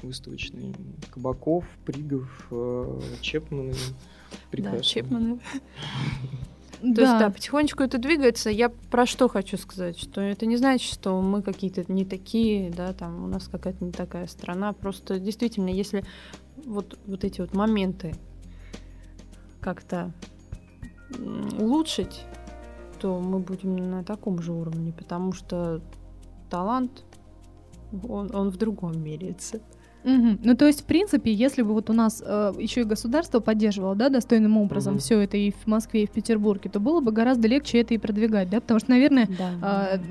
выставочные, Кабаков, Пригов, Чепманы. Прекрасно. Да, Чепманы. То есть, да, потихонечку это двигается. Я про что хочу сказать, что это не значит, что мы какие-то не такие, да, там у нас какая-то не такая страна. Просто действительно, если вот эти вот моменты как-то улучшить, то мы будем на таком же уровне, потому что талант, он в другом меряется. Угу. Ну, то есть, в принципе, если бы вот у нас еще и государство поддерживало, да, достойным образом все это и в Москве, и в Петербурге, то было бы гораздо легче это и продвигать, да, потому что, наверное,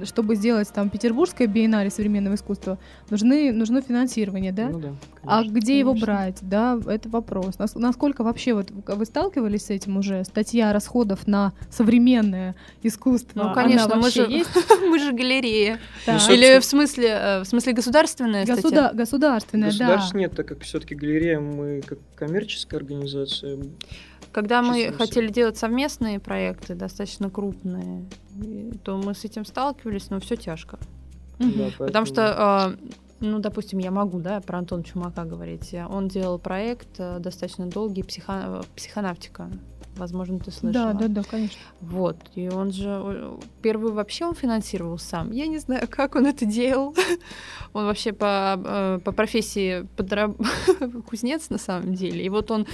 чтобы сделать там петербургское биеннале современного искусства, нужно финансирование, да? Ну, да, конечно, а где его брать, да, это вопрос. Насколько вообще вот вы сталкивались с этим уже? Статья расходов на современное искусство? Ну, конечно, она вообще есть? Мы же галерея. Или в смысле государственная статья? Государственная, да. Государств нет, так как все-таки галерея, мы как коммерческая организация. Когда мы хотели делать совместные проекты, достаточно крупные, то мы с этим сталкивались, но все тяжко. Да, поэтому... Потому что, ну, допустим, я могу, да, про Антона Чумака говорить. Он делал проект достаточно долгий, психонавтика. Возможно, ты слышала. Да, конечно. Вот. И он же первый вообще он финансировал сам. Я не знаю, как он это делал. Он вообще по профессии кузнец на самом деле. И вот он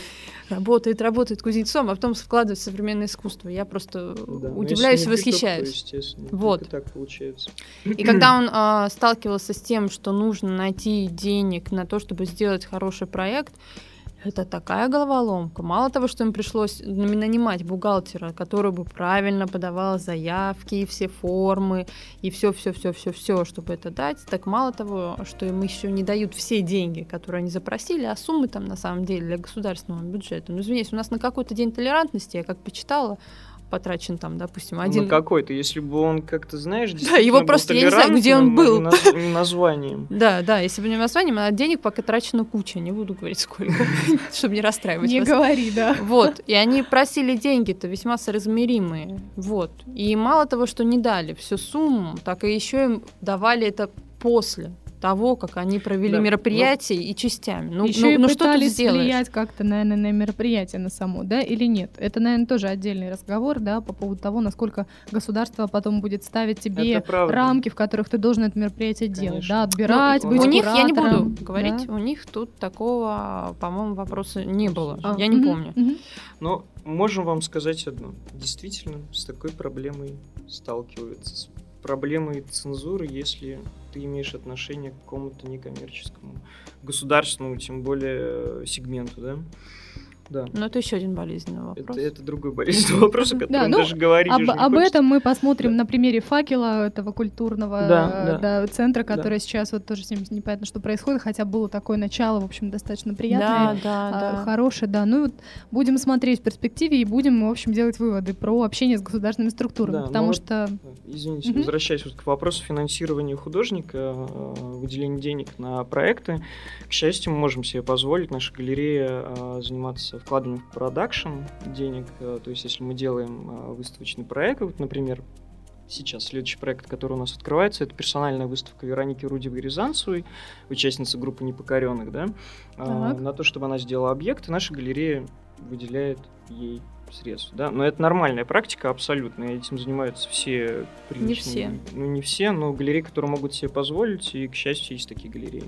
работает кузнецом, а потом вкладывает в современное искусство. Я просто удивляюсь и восхищаюсь. Вот. Так получается. И когда он сталкивался с тем, что нужно найти денег на то, чтобы сделать хороший проект, это такая головоломка. Мало того, что им пришлось нанимать бухгалтера, который бы правильно подавал заявки и все формы, и все, чтобы это дать, так мало того, что им еще не дают все деньги, которые они запросили, а суммы там на самом деле для государственного бюджета. Ну, извиняюсь, у нас на какой-то день толерантности, я как почитала, потрачен там, допустим, один... Ну, какой-то, если бы он как-то, знаешь... Да, его просто, я не знаю, где он был. Названием. Да, если бы не названием, а денег пока трачено куча, не буду говорить сколько, чтобы не расстраивать вас. Не говори, да. Вот, и они просили деньги-то весьма соразмеримые, вот. И мало того, что не дали всю сумму, так и еще им давали это после того, как они провели мероприятие и частями. Ну, еще и пытались влиять как-то, наверное, на мероприятие на само, да, или нет? Это, наверное, тоже отдельный разговор, да, по поводу того, насколько государство потом будет ставить тебе рамки, в которых ты должен это мероприятие делать, да, отбирать, быть куратором. У них, я не буду говорить, у них тут такого, по-моему, вопроса не было. Я не помню. Но можем вам сказать одно. Действительно, с такой проблемой сталкиваются. Проблемой цензуры, если ты имеешь отношение к какому-то некоммерческому государственному, тем более сегменту, да? Да. Но это еще один болезненный вопрос. Это другой болезненный вопрос, о котором даже говорить уже не хочется. Об этом мы посмотрим на примере «Факела», этого культурного центра, который сейчас вот тоже с ним непонятно, что происходит, хотя было такое начало, в общем, достаточно приятное, хорошее, да. Ну вот будем смотреть в перспективе и будем, в общем, делать выводы про общение с государственными структурами, потому что... Извините, возвращаясь к вопросу финансирования художника, выделения денег на проекты, к счастью, мы можем себе позволить, наша галерея заниматься вкладываем в продакшн денег, то есть если мы делаем выставочный проект, вот, например, сейчас следующий проект, который у нас открывается, это персональная выставка Вероники Рудевой-Рязанцевой, участницы группы «Непокоренных», да, на то, чтобы она сделала объект, и наша галерея выделяет ей средств, да, но это нормальная практика абсолютно, этим занимаются все приличные. Не все, но галереи, которые могут себе позволить, и, к счастью, есть такие галереи.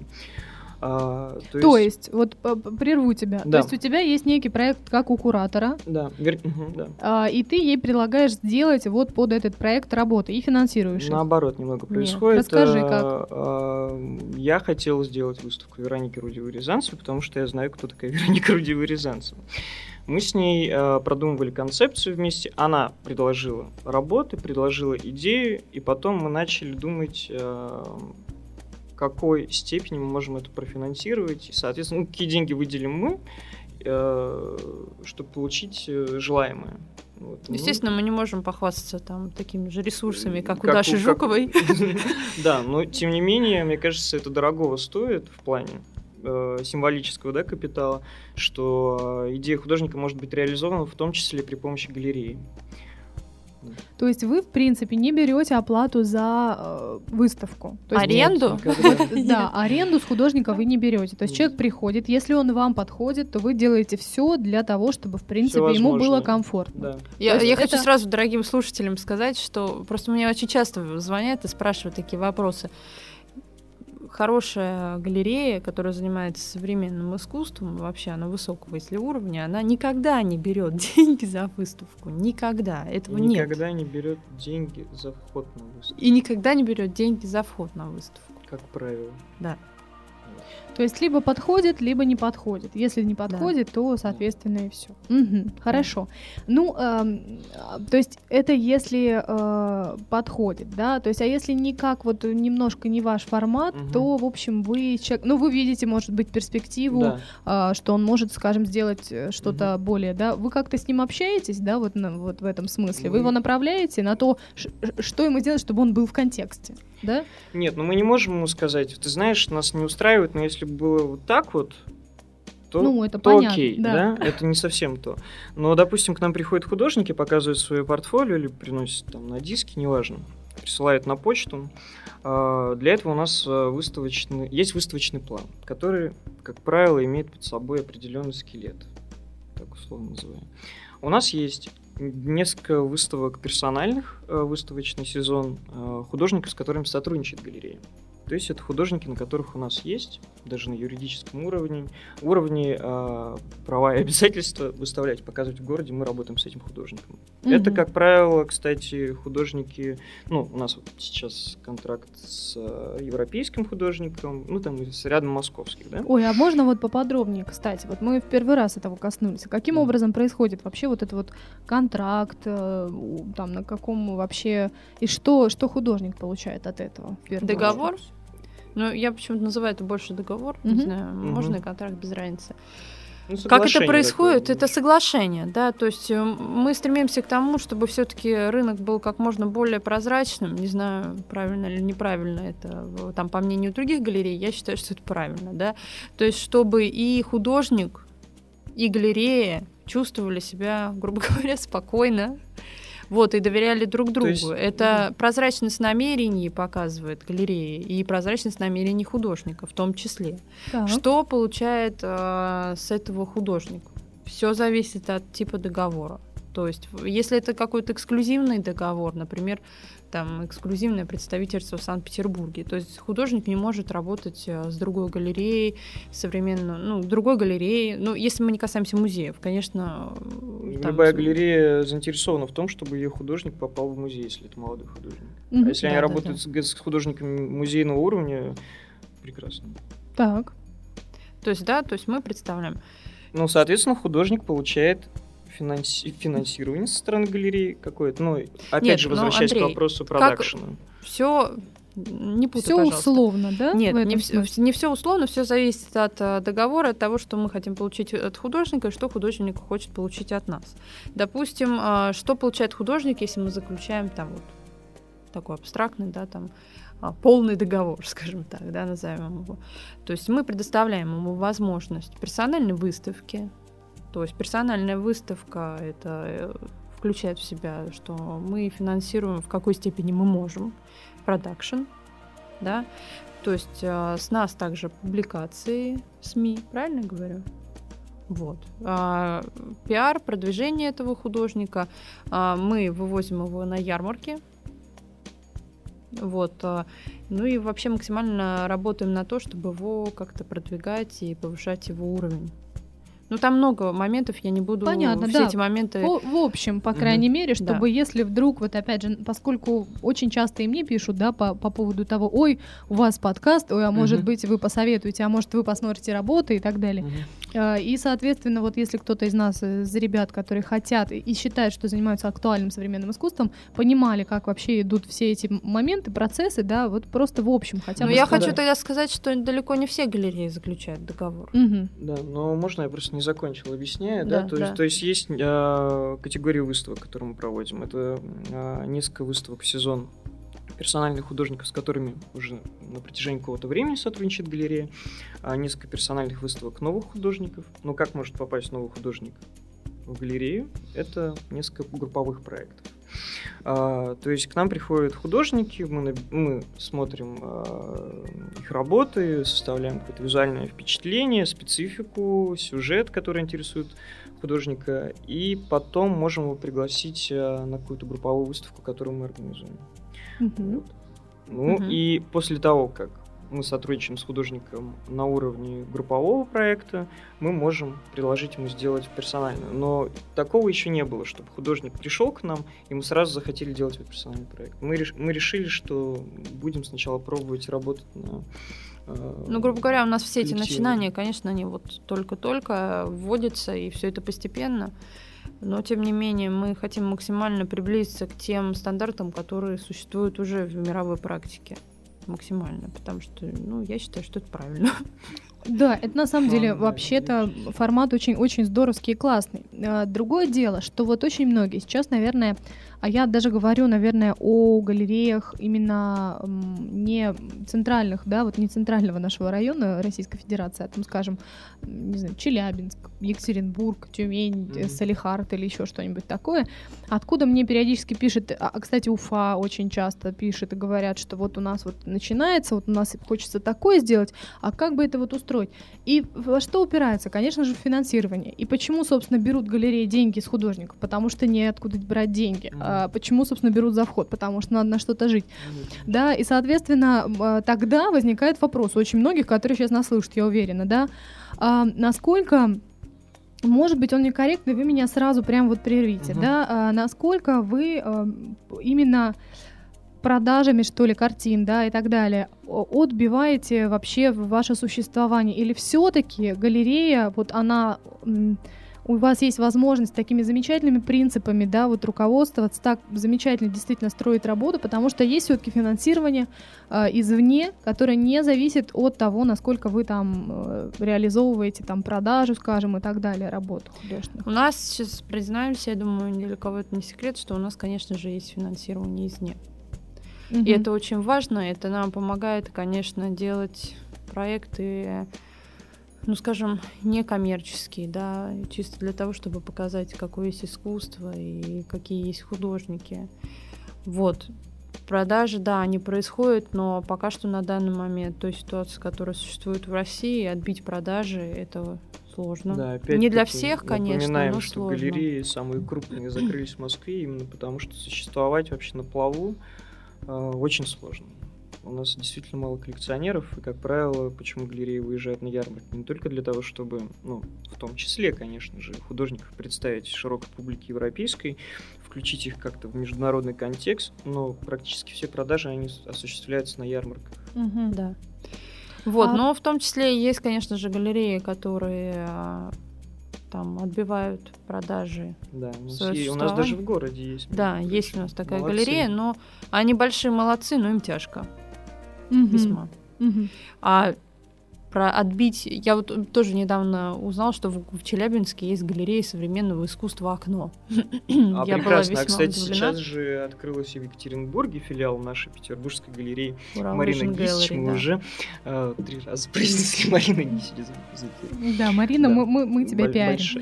То есть, вот прерву тебя. Да. То есть у тебя есть некий проект, как у куратора, и ты ей предлагаешь сделать вот под этот проект работы и финансируешь. Наоборот, немного происходит. Расскажи, как. Я хотел сделать выставку Вероники Рудевой-Рязанцевой, потому что я знаю, кто такая Вероника Рудевой-Рязанцева. Мы с ней продумывали концепцию вместе, она предложила работы, предложила идею, и потом мы начали думать... В какой степени мы можем это профинансировать, и, соответственно, какие деньги выделим мы, чтобы получить желаемое. Вот. Естественно, мы не можем похвастаться там такими же ресурсами, как у Даши Жуковой. Да, но тем не менее, мне кажется, это дорогого стоит в плане символического, да, капитала, что идея художника может быть реализована в том числе при помощи галереи. То есть вы, в принципе, не берете оплату за выставку. То есть аренду? Да, аренду с художника вы не берете. То есть человек приходит, если он вам подходит, то вы делаете все для того, чтобы, в принципе, ему было комфортно. Я хочу сразу дорогим слушателям сказать, что просто мне очень часто звонят и спрашивают такие вопросы. Хорошая галерея, которая занимается современным искусством, вообще она высокого, если уровня, она никогда не берет деньги за выставку. Никогда. Этого нет. Никогда не берет деньги за вход на выставку. И никогда не берет деньги за вход на выставку. Как правило. Да. То есть либо подходит, либо не подходит. Если не подходит, то, соответственно, и все. Хорошо. Ну, то есть это если подходит, да? То есть, а если никак, вот немножко не ваш формат, то, в общем, вы... Ну, вы видите, может быть, перспективу, что он может, скажем, сделать что-то более, да? Вы как-то с ним общаетесь, да, вот в этом смысле? Вы его направляете на то, что ему делать, чтобы он был в контексте, да? Нет, ну мы не можем ему сказать, ты знаешь, нас не устраивает, но если бы было вот так вот, то, ну, это то понятно, окей, да? Это не совсем то. Но, допустим, к нам приходят художники, показывают свое портфолио или приносят там на диски, неважно, присылают на почту. Для этого у нас есть выставочный план, который, как правило, имеет под собой определенный скелет. так условно называем. У нас есть несколько выставок персональных, выставочный сезон художников, с которыми сотрудничает галерея. То есть это художники, на которых у нас есть, даже на юридическом уровне, права и обязательства выставлять, показывать в городе, мы работаем с этим художником. Mm-hmm. Это, как правило, кстати, художники, ну, у нас вот сейчас контракт с европейским художником, ну, там, с рядом московских, да? Ой, а можно вот поподробнее, кстати, вот мы в первый раз этого коснулись. Каким образом происходит вообще вот этот вот контракт, там, на каком вообще, и что художник получает от этого? Договор? Ну, я почему-то называю это больше договор, не знаю, можно и контракт, без разницы. Ну, как это происходит? Такое, это соглашение, да, то есть мы стремимся к тому, чтобы все-таки рынок был как можно более прозрачным, не знаю, правильно или неправильно это, там, по мнению других галерей, я считаю, что это правильно, да, то есть чтобы и художник, и галерея чувствовали себя, грубо говоря, спокойно, вот, и доверяли друг другу. То есть, это прозрачность намерений показывает галерея, и прозрачность намерений художника в том числе. Так. Что получает с этого художник? Все зависит от типа договора. То есть, если это какой-то эксклюзивный договор, например, там, эксклюзивное представительство в Санкт-Петербурге, то есть художник не может работать с другой галереей, современно, ну, другой галереей, ну, если мы не касаемся музеев, конечно. Любая галерея заинтересована в том, чтобы ее художник попал в музей, если это молодой художник. А если они работают с художниками музейного уровня, прекрасно. Так. То есть, да, то есть мы представляем. Ну, соответственно, художник получает финансирование со стороны галереи какое-то, ну, опять же, возвращаясь к вопросу продакшена. Все не путай, пожалуйста. Все условно, да? Нет, не все условно, все зависит от договора, от того, что мы хотим получить от художника, и что художник хочет получить от нас. Допустим, что получает художник, если мы заключаем там вот такой абстрактный, да, там, полный договор, скажем так, да, назовем его. То есть мы предоставляем ему возможность персональной выставки. То есть персональная выставка, это включает в себя, что мы финансируем, в какой степени мы можем, продакшн, да, то есть с нас также публикации в СМИ, правильно говорю? Вот. Пиар, продвижение этого художника, мы вывозим его на ярмарки, вот, ну и вообще максимально работаем на то, чтобы его как-то продвигать и повышать его уровень. Ну, там много моментов, я не буду эти моменты... В общем, по крайней мере, чтобы если вдруг, вот опять же, поскольку очень часто и мне пишут, да, по поводу того, ой, у вас подкаст, ой, а может быть, вы посоветуете, а может, вы посмотрите работы и так далее. И, соответственно, вот если кто-то из нас, из ребят, которые хотят и считают, что занимаются актуальным современным искусством, понимали, как вообще идут все эти моменты, процессы, да, вот просто в общем хотя бы... Ну, я хочу тогда сказать, что далеко не все галереи заключают договор. Да, но можно я просто не закончил, объясняю, да? То есть есть категория выставок, которые мы проводим. Это несколько выставок в сезон персональных художников, с которыми уже на протяжении какого-то времени сотрудничает галерея, несколько персональных выставок новых художников. Но как может попасть новый художник в галерею? Это несколько групповых проектов. То есть к нам приходят художники, мы смотрим их работы, составляем какое-то визуальное впечатление, специфику, сюжет, который интересует художника, и потом можем его пригласить на какую-то групповую выставку, которую мы организуем. Вот. Ну и после того, как мы сотрудничаем с художником на уровне группового проекта, мы можем предложить ему сделать персональную. Но такого еще не было, чтобы художник пришел к нам, и мы сразу захотели делать персональный проект. Мы решили, что будем сначала пробовать работать на... Ну, грубо говоря, у нас все эти начинания, конечно, они вот только-только вводятся, и все это постепенно. Но, тем не менее, мы хотим максимально приблизиться к тем стандартам, которые существуют уже в мировой практике. Максимально, потому что, ну, я считаю, что это правильно. Да, это на самом деле вообще-то формат очень-очень здоровский и классный. Другое дело, что вот очень многие сейчас, наверное, А я даже говорю, наверное, о галереях именно не центральных, да, вот не центрального нашего района Российской Федерации, а там, скажем, не знаю, Челябинск, Екатеринбург, Тюмень, Салехард или еще что-нибудь такое, откуда мне периодически пишет, а, кстати, Уфа очень часто пишет и говорят, что вот у нас вот начинается, вот у нас хочется такое сделать, а как бы это вот устроить? И во что упирается? Конечно же, в финансирование. И почему, собственно, берут галереи деньги с художников? Потому что неоткуда брать деньги. А почему, собственно, берут за вход? Потому что надо на что-то жить. Да, и, соответственно, тогда возникает вопрос у очень многих, которые сейчас нас слышат, я уверена, да, насколько... Может быть, он некорректный, вы меня сразу прям вот прервите, да? Насколько вы именно продажами, что ли, картин, да, и так далее, отбиваете вообще ваше существование? Или все-таки галерея, вот она... у вас есть возможность такими замечательными принципами, да, вот руководствоваться, так замечательно действительно строить работу, потому что есть все-таки финансирование извне, которое не зависит от того, насколько вы там реализовываете там продажу, скажем, и так далее, работу художественную. У нас, сейчас признаемся, я думаю, ни для кого это не секрет, что у нас, конечно же, есть финансирование извне. И это очень важно, это нам помогает, конечно, делать проекты, ну, скажем, некоммерческие, да, чисто для того, чтобы показать, какое есть искусство и какие есть художники. Вот. Продажи, да, они происходят, но пока что на данный момент той ситуации, которая существует в России, отбить продажи этого сложно. Да, не для всех, конечно, напоминаем, но что сложно. Галереи самые крупные закрылись в Москве именно потому, что существовать вообще на плаву очень сложно. У нас действительно мало коллекционеров, и, как правило, почему галереи выезжают на ярмарки? Не только для того, чтобы, ну, в том числе, конечно же, художников представить широкой публике европейской, включить их как-то в международный контекст, но практически все продажи, они осуществляются на ярмарках. Да. Вот, но в том числе есть, конечно же, галереи, которые... там отбивают продажи. Да, у нас даже в городе есть. Да, есть у нас такая галерея, но они большие молодцы, но им тяжко. Весьма. А про отбить... Я вот тоже недавно узнала, что в Челябинске есть галерея современного искусства «Окно». А, я прекрасно. А, кстати, удивлена. Сейчас же открылась и в Екатеринбурге филиал нашей петербургской галереи. Ура, Марина Гисич. Мы уже три раза произнесли Марина Гисич. Да, Марина, да. Мы тебя пиарим.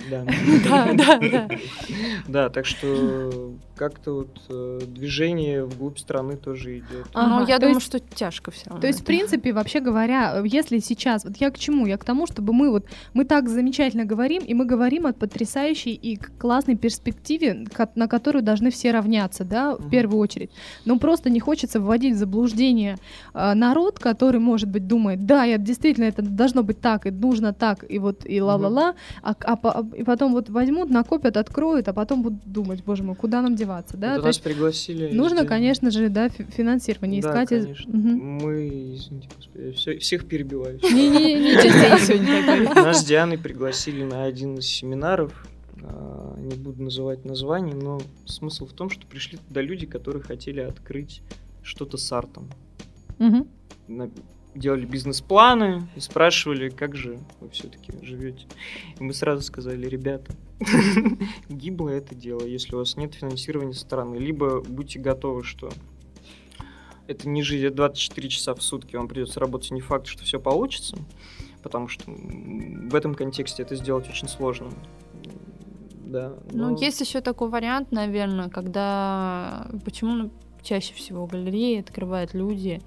Да, так что как-то вот движение вглубь страны тоже идет. Ну, я думаю, что тяжко все равно. То есть, в принципе, вообще говоря, если сейчас вот я к чему? Я к тому, чтобы мы так замечательно говорим, и мы говорим о потрясающей и классной перспективе, на которую должны все равняться, да, в первую очередь. Но просто не хочется вводить в заблуждение народ, который, может быть, думает, да, я действительно, это должно быть так, и нужно так, и вот, и ла-ла-ла, и потом вот возьмут, накопят, откроют, а потом будут думать, боже мой, куда нам деваться, да? Вот нас пригласили. Нужно, конечно же, да, финансирование искать. Да, конечно. Мы, извините, господи, всех перебиваюсь. Нас с Дианой пригласили на один из семинаров. Не буду называть название, но смысл в том, что пришли туда люди, которые хотели открыть что-то с артом. Делали бизнес-планы и спрашивали, как же вы все-таки живете. И мы сразу сказали, ребята, гибло это дело, если у вас нет финансирования со стороны. Либо будьте готовы, что... это не жизнь, это 24 часа в сутки вам придется работать, не факт, что все получится, потому что в этом контексте это сделать очень сложно. Да, но... Ну, есть еще такой вариант, наверное, когда... Почему чаще всего галереи открывают люди,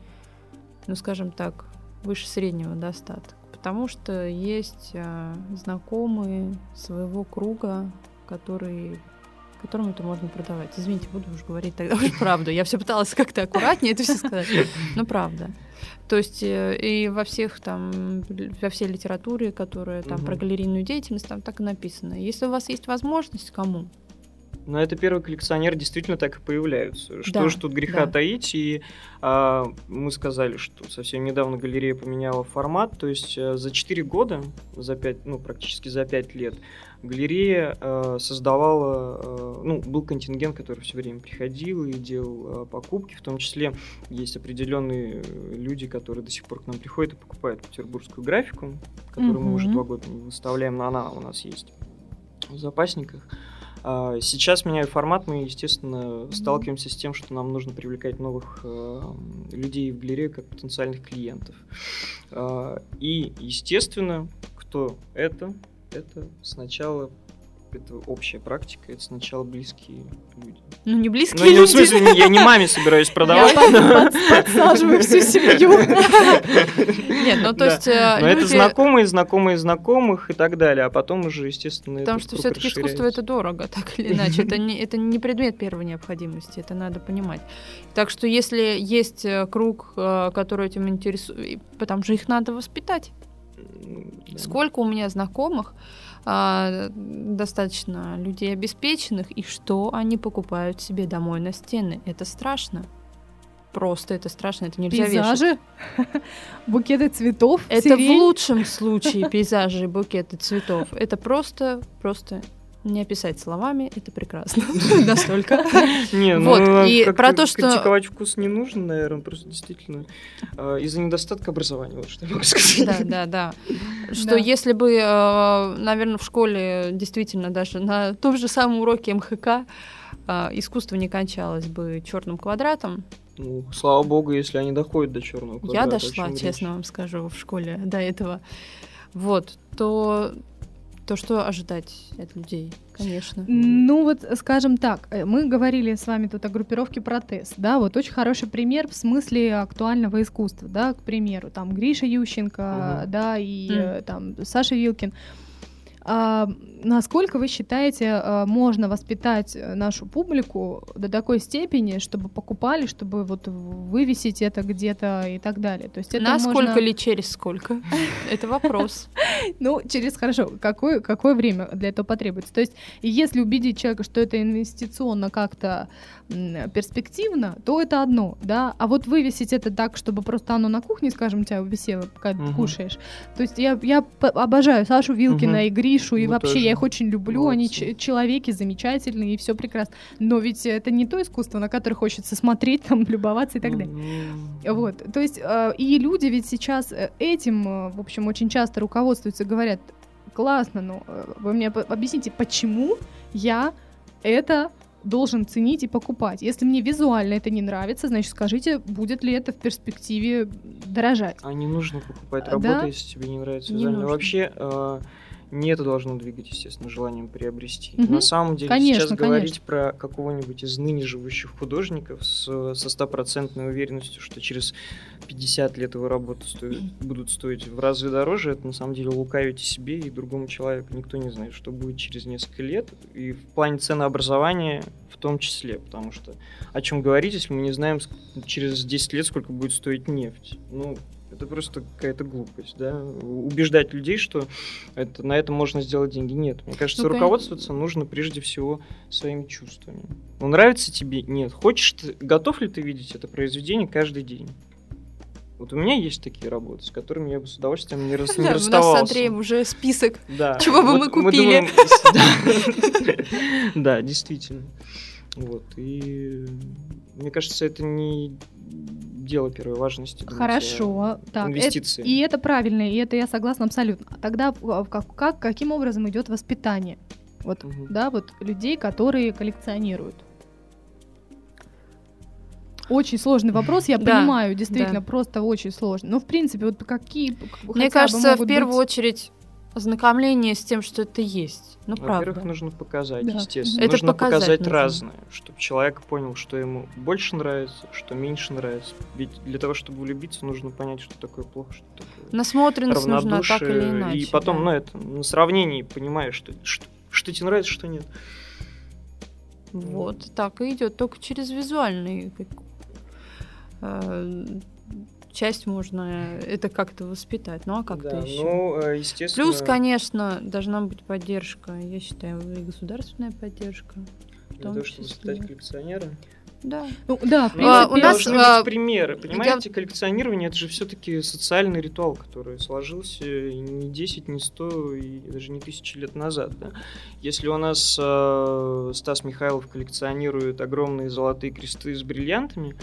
ну, скажем так, выше среднего достатка? Потому что есть знакомые своего круга, которые... которому это можно продавать. Извините, буду уже говорить тогда уже правду. Я все пыталась как-то аккуратнее это все сказать. Но правда. То есть и во всей литературе, которая там про галерейную деятельность, там так и написано. Если у вас есть возможность, кому? Но это первый коллекционер, действительно так и появляются. Что да, ж тут греха таить? И мы сказали, что совсем недавно галерея поменяла формат. То есть за 4 года, практически за 5 лет, галерея создавала... был контингент, который все время приходил и делал покупки. В том числе есть определенные люди, которые до сих пор к нам приходят и покупают петербургскую графику, которую мы уже 2 года выставляем, но она у нас есть. в запасниках. Сейчас меняют формат, мы, естественно, сталкиваемся с тем, что нам нужно привлекать новых людей в галерею как потенциальных клиентов. И, естественно, кто это сначала... Это общая практика, это сначала близкие люди. Ну, не близкие люди. Ну, в смысле, я не маме собираюсь продавать. Я подсаживаю всю семью. Нет, ну, то есть люди... это знакомые, знакомые знакомых и так далее, а потом уже, естественно, это расширяется. Потому что все-таки искусство — это дорого, так или иначе. Это не предмет первой необходимости, это надо понимать. Так что если есть круг, который этим интересует, потому что их надо воспитать. Сколько у меня знакомых, достаточно людей обеспеченных, и что они покупают себе домой на стены? Это страшно. Просто это страшно, это нельзя пейзажи, вешать. Букеты цветов. Это сирень. В лучшем случае пейзажи, букеты цветов. Это просто не описать словами, это прекрасно. Настолько. Не, ну, и про то, что... Критиковать вкус не нужно, наверное, просто действительно из-за недостатка образования, вот что я могу сказать. Да. Что если бы, наверное, в школе действительно даже на том же самом уроке МХК искусство не кончалось бы черным квадратом. Ну, слава богу, если они доходят до черного квадрата. Я дошла, честно вам скажу, в школе до этого. Вот, то что ожидать от людей, конечно. Ну вот, скажем так, мы говорили с вами тут о группировке протест, да, вот очень хороший пример в смысле актуального искусства, да, к примеру, там Гриша Ющенко, да, и там Саша Вилкин. Насколько вы считаете, можно воспитать нашу публику до такой степени, чтобы покупали, чтобы вот вывесить это где-то и так далее? То есть это насколько можно... или через сколько? Это вопрос. Ну, через хорошо. Какое время для этого потребуется? То есть если убедить человека, что это инвестиционно как-то перспективно, то это одно, да? А вот вывесить это так, чтобы просто оно на кухне, скажем, тебя висело, пока кушаешь. То есть я обожаю Сашу Вилкина и Гришу, и вообще я их очень люблю, молодцы. Они человеки замечательные, и все прекрасно. Но ведь это не то искусство, на которое хочется смотреть, там, любоваться и так далее. Вот, то есть, и люди ведь сейчас этим, в общем, очень часто руководствуются, говорят, классно, но вы мне объясните, почему я это должен ценить и покупать? Если мне визуально это не нравится, значит, скажите, будет ли это в перспективе дорожать? А не нужно покупать работу, да? Если тебе не нравится визуально. Вообще... Не это должно двигать, естественно, желанием приобрести. На самом деле, конечно, сейчас говорить про какого-нибудь из ныне живущих художников со 100% уверенностью, что через 50 лет его работы будут стоить в разы дороже, это на самом деле лукавить себе и другому человеку. Никто не знает, что будет через несколько лет. И в плане ценообразования в том числе, потому что о чем говорить, если мы не знаем через 10 лет, сколько будет стоить нефть. Ну, это просто какая-то глупость, да? Убеждать людей, что на этом можно сделать деньги. Нет. Мне кажется, руководствоваться нужно прежде всего своими чувствами. Ну, нравится тебе? Нет. Хочешь ты, готов ли ты видеть это произведение каждый день? Вот у меня есть такие работы, с которыми я бы с удовольствием не расставался. Да, у нас с Андреем уже список, чего бы мы купили. Да, действительно. Вот, и мне кажется, это не дело первой важности. Хорошо, так, инвестиции. И это правильно, и это я согласна абсолютно. Тогда каким образом идет воспитание? Вот, да, вот людей, которые коллекционируют. Очень сложный вопрос, я понимаю, действительно, просто очень сложный. Но в принципе, вот какие? Мне кажется, в первую очередь ознакомление с тем, что это есть. Ну, во-первых, правда. Нужно показать, естественно. Это нужно показать разное, чтобы человек понял, что ему больше нравится, что меньше нравится. Ведь для того, чтобы влюбиться, нужно понять, что такое плохо, что такое насмотренность нужна, так или иначе. И потом, ну, это на сравнении понимаешь, что тебе нравится, что нет. Вот, так и идет. Только через визуальный часть можно это как-то воспитать. Ну, а как-то еще? Ну, естественно... Плюс, конечно, должна быть поддержка. Я считаю, и государственная поддержка. Для того, чтобы воспитать коллекционера? Да. Ну, да, в принципе, у нас должны быть примеры. Понимаете, коллекционирование — это же все-таки социальный ритуал, который сложился не 10, не 100, и даже не тысячи лет назад. Да? Если у нас Стас Михайлов коллекционирует огромные золотые кресты с бриллиантами,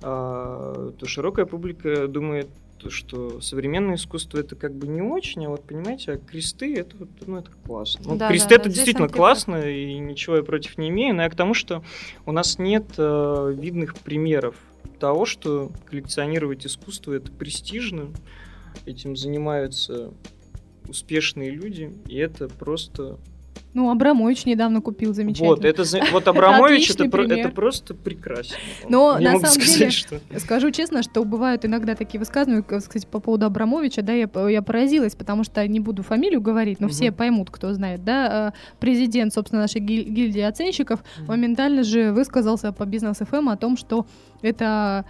то широкая публика думает, что современное искусство это как бы не очень, а вот понимаете, а кресты это, ну, это классно. Ну, да, кресты да, это да, действительно классно, и ничего я против не имею, но я к тому, что у нас нет видных примеров того, что коллекционировать искусство это престижно, этим занимаются успешные люди, и это просто... Ну, Абрамович недавно купил, замечательно. Вот, это, вот Абрамович, это просто прекрасно. Но, на самом деле, скажу честно, что бывают иногда такие высказывания, кстати, по поводу Абрамовича, да, я поразилась, потому что не буду фамилию говорить, но все поймут, кто знает, да, президент, собственно, нашей гильдии оценщиков моментально же высказался по Бизнес.ФМ о том, что это...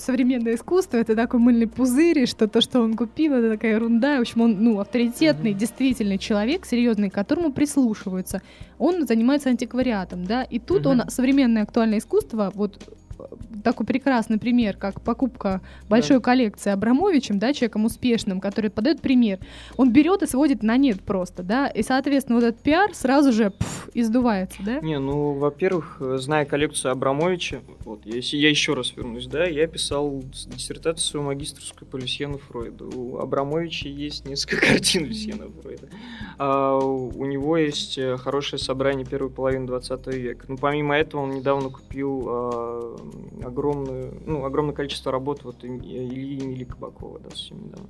современное искусство, это такой мыльный пузырь, что то, что он купил, это такая ерунда. В общем, он ну, авторитетный, действительно человек, серьезный, к которому прислушиваются. Он занимается антиквариатом, да, и тут он, современное актуальное искусство, вот такой прекрасный пример, как покупка большой коллекции Абрамовичем, да, человеком успешным, который подает пример, он берет и сводит на нет просто, да, и, соответственно, вот этот пиар сразу же издувается, да? Не, ну, во-первых, зная коллекцию Абрамовича, вот, если я еще раз вернусь, да, я писал диссертацию магистрскую по Люсьену Фройду. У Абрамовича есть несколько картин Люсьена Фройда. У него есть хорошее собрание первой половины 20 века. Ну, помимо этого, он недавно купил огромное количество работ вот Ильи и Мили Кабакова, да, совсем недавно.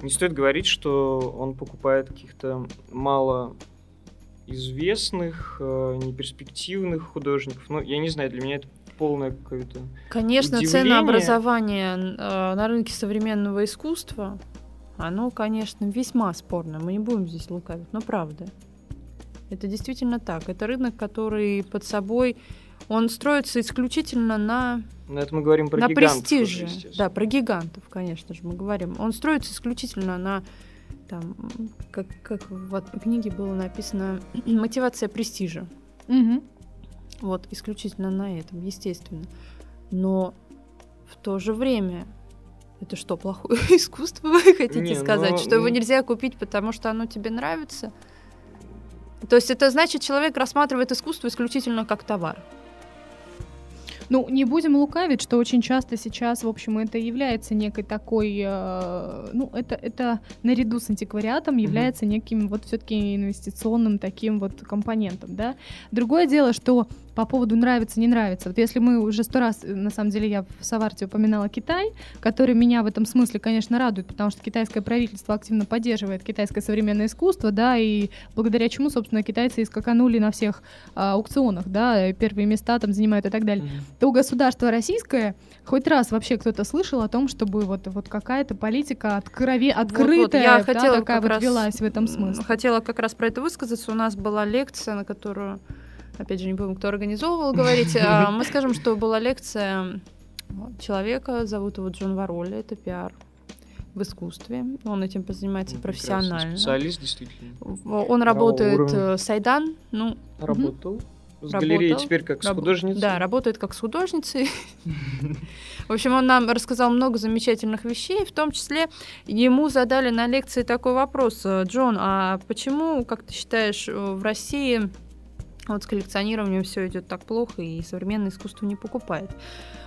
Не стоит говорить, что он покупает каких-то малоизвестных, неперспективных художников. Но я не знаю, для меня это полное какое-то конечно, удивление. Ценообразование на рынке современного искусства, оно, конечно, весьма спорно. Мы не будем здесь лукавить, но правда. Это действительно так. Это рынок, который под собой... Он строится исключительно на... Но это мы говорим про гигантов. На престиже. Да, про гигантов, конечно же, мы говорим. Он строится исключительно на... Там, как в книге было написано, мотивация престижа. Угу. Вот, исключительно на этом, естественно. Но в то же время... Это что, плохое искусство, вы хотите сказать? Но... Что его нельзя купить, потому что оно тебе нравится? То есть это значит, человек рассматривает искусство исключительно как товар. Ну, не будем лукавить, что очень часто сейчас, в общем, это является некой такой, ну, это наряду с антиквариатом является неким вот все-таки инвестиционным таким вот компонентом, да. Другое дело, что по поводу нравится, не нравится. Вот если мы уже 100 раз, на самом деле, я в SovART упоминала Китай, который меня в этом смысле, конечно, радует, потому что китайское правительство активно поддерживает китайское современное искусство, да, и благодаря чему, собственно, китайцы искаканули на всех аукционах, да, первые места там занимают и так далее. То государство российское, хоть раз вообще кто-то слышал о том, чтобы вот какая-то политика открытая, вот, да, такая вот велась в этом смысле? Хотела как раз про это высказаться. У нас была лекция, на которую, опять же, не помню, кто организовывал, говорить. Мы скажем, что была лекция человека, зовут его Джон Вароли, это пиар в искусстве. Он этим позанимается профессионально. Специалист, действительно. Он работает Сайдан. Ну, работал. С галереей теперь как с художницей. Да, работает как с художницей. В общем, он нам рассказал много замечательных вещей, в том числе ему задали на лекции такой вопрос. Джон, а почему, как ты считаешь, в России вот с коллекционированием все идет так плохо и современное искусство не покупает?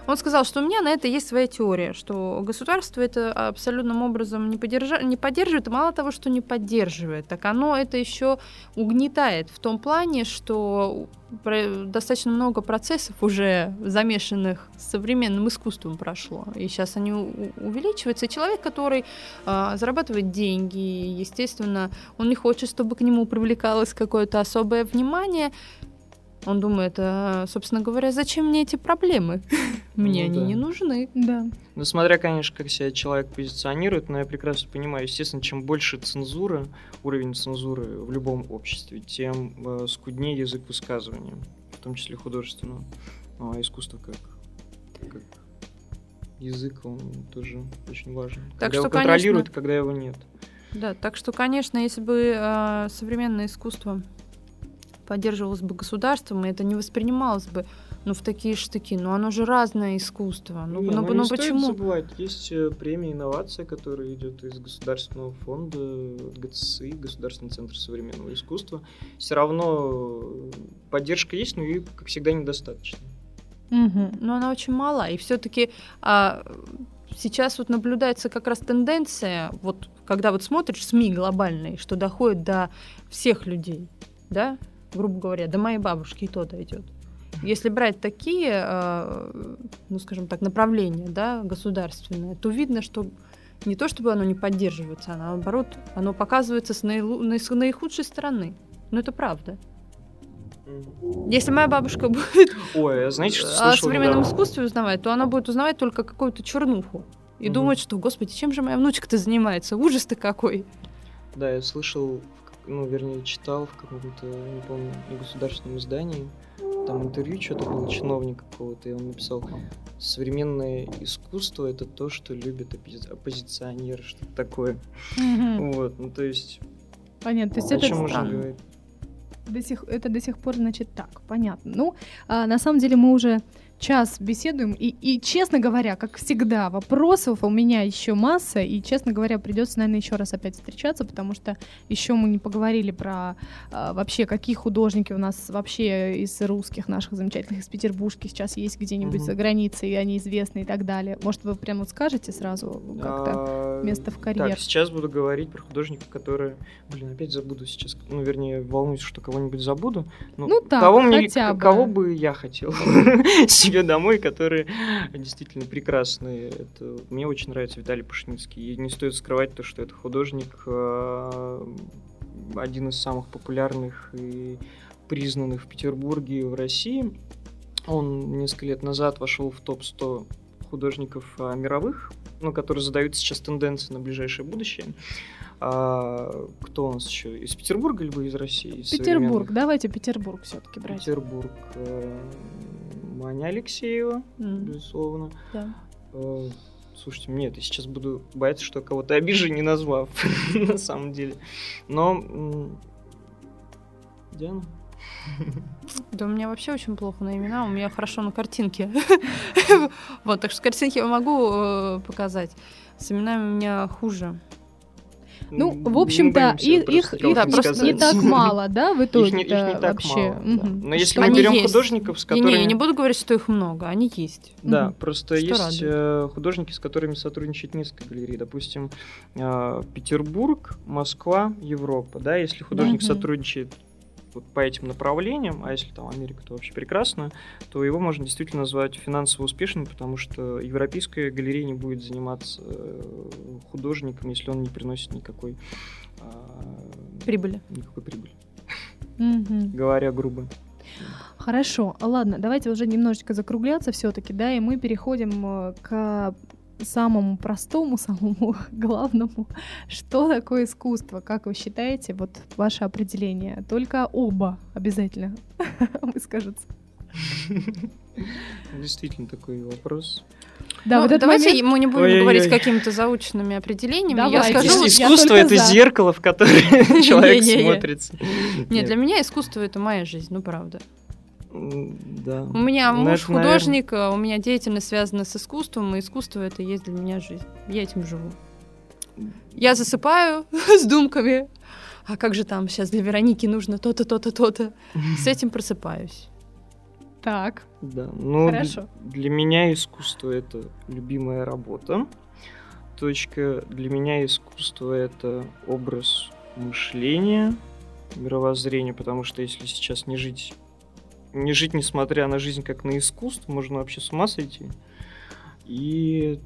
Он сказал, что у меня на это есть своя теория, что государство это абсолютным образом не поддерживает, и мало того, что не поддерживает, так оно это еще угнетает в том плане, что достаточно много процессов уже замешанных с современным искусством прошло, и сейчас они увеличиваются, и человек, который зарабатывает деньги, естественно, он не хочет, чтобы к нему привлекалось какое-то особое внимание. Он думает, собственно говоря, зачем мне эти проблемы? Мне они не нужны. Да. Ну, смотря, конечно, как себя человек позиционирует, но я прекрасно понимаю, естественно, чем больше цензура, уровень цензуры в любом обществе, тем скуднее язык высказывания, в том числе художественного. Ну, а искусство как язык, он тоже очень важен. Так когда что, его контролируют, конечно... когда его нет. Да, так что, конечно, если бы современное искусство... поддерживалось бы государством, и это не воспринималось бы, ну, в такие штыки. Но оно же разное искусство. Но не почему? Стоит забывать. Есть премия «Инновация», которая идет из Государственного фонда, от ГЦИ, Государственный центр современного искусства. Все равно поддержка есть, но ее, как всегда, недостаточно. Но она очень мала. И все-таки сейчас вот наблюдается как раз тенденция, вот когда вот смотришь СМИ глобальные, что доходит до всех людей, да, грубо говоря, до моей бабушки и то дойдет. Если брать такие, ну, скажем так, направления, да, государственные, то видно, что не то чтобы оно не поддерживается, а наоборот, оно показывается с наихудшей стороны. Но это правда. Если моя бабушка будет о современном искусстве узнавать, то она будет узнавать только какую-то чернуху и думать, что, господи, чем же моя внучка-то занимается? Ужас-то какой! Да, я слышал, ну, вернее, читал в каком-то, не помню, государственном издании, там интервью что-то был, чиновник какого-то, и он написал: современное искусство — это то, что любят оппозиционеры, что-то такое. Вот, ну, то есть... Понятно, то есть это странно. Это до сих пор, значит, так, понятно. Ну, на самом деле мы уже час беседуем, и, честно говоря, как всегда, вопросов у меня еще масса, и, честно говоря, придется, наверное, еще раз опять встречаться, потому что еще мы не поговорили про вообще, какие художники у нас вообще из русских наших замечательных, из Петербуржки сейчас есть где-нибудь за границей, и они известны и так далее. Может, вы прямо вот скажете сразу как-то место в карьер? Так, сейчас буду говорить про художников, которые... Блин, опять забуду сейчас. Ну, вернее, волнуюсь, что кого-нибудь забуду. Ну, так, хотя бы. Кого бы я хотел себе домой, которые действительно прекрасные. Это, мне очень нравится Виталий Пашиницкий. И не стоит скрывать то, что это художник, один из самых популярных и признанных в Петербурге и в России. Он несколько лет назад вошел в топ-100 художников мировых, ну, которые задают сейчас тенденции на ближайшее будущее. А кто у нас еще? Из Петербурга либо из России? Из Петербург. Давайте Петербург все-таки брать. Петербург. Маня Алексеева, безусловно. Да. Слушайте, нет, я сейчас буду бояться, что кого-то обижу, не назвав, на самом деле. Но... Диана? Да у меня вообще очень плохо на имена, у меня хорошо на картинке. Вот, так что картинки я могу показать. С именами у меня хуже. Ну, в общем-то, их не так мало, да, в итоге вообще. Но если мы берем художников, с которыми... Не буду говорить, что их много, они есть. Да, просто есть художники, с которыми сотрудничает несколько галерей. Допустим, Петербург, Москва, Европа, да, если художник сотрудничает вот по этим направлениям, а если там Америка, то вообще прекрасно, то его можно действительно назвать финансово успешным, потому что европейская галерея не будет заниматься художником, если он не приносит никакой прибыли. Говоря грубо. Хорошо, ладно, давайте уже немножечко закругляться все-таки, да, и мы переходим к самому простому, самому главному. Что такое искусство? Как вы считаете, вот ваше определение? Только оба обязательно выскажутся. Действительно такой вопрос. Да, ну, вот давайте мы не будем говорить какими-то заученными определениями. Давай, я скажу, искусство — это зеркало, в которое человек смотрится. Нет, для меня искусство — это моя жизнь, ну правда. Да. У меня муж художник, у меня деятельность связана с искусством, и искусство — это есть для меня жизнь. Я этим живу. Я засыпаю с думками. А как же там сейчас для Вероники нужно то-то, то-то, то-то. С этим просыпаюсь. Так. Да. Ну, хорошо. Для меня искусство — это любимая работа. Для меня искусство — это образ мышления, мировоззрения, потому что если сейчас не жить, несмотря на жизнь, как на искусство, можно вообще с ума сойти. И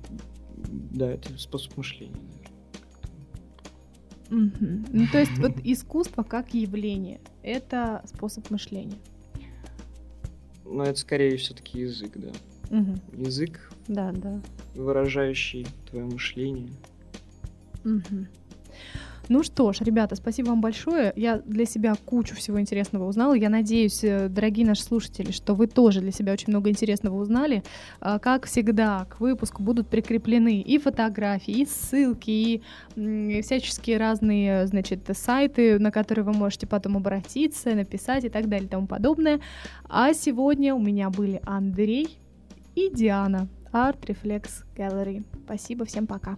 да, это способ мышления. Ну, то есть вот искусство как явление — это способ мышления. Но это скорее все-таки язык, да. Язык, да, выражающий твое мышление. Ну что ж, ребята, спасибо вам большое. Я для себя кучу всего интересного узнала. Я надеюсь, дорогие наши слушатели, что вы тоже для себя очень много интересного узнали. Как всегда, к выпуску будут прикреплены и фотографии, и ссылки, и всяческие разные, значит, сайты, на которые вы можете потом обратиться, написать и так далее, и тому подобное. А сегодня у меня были Андрей и Диана, Art re.Flex Gallery. Спасибо, всем пока.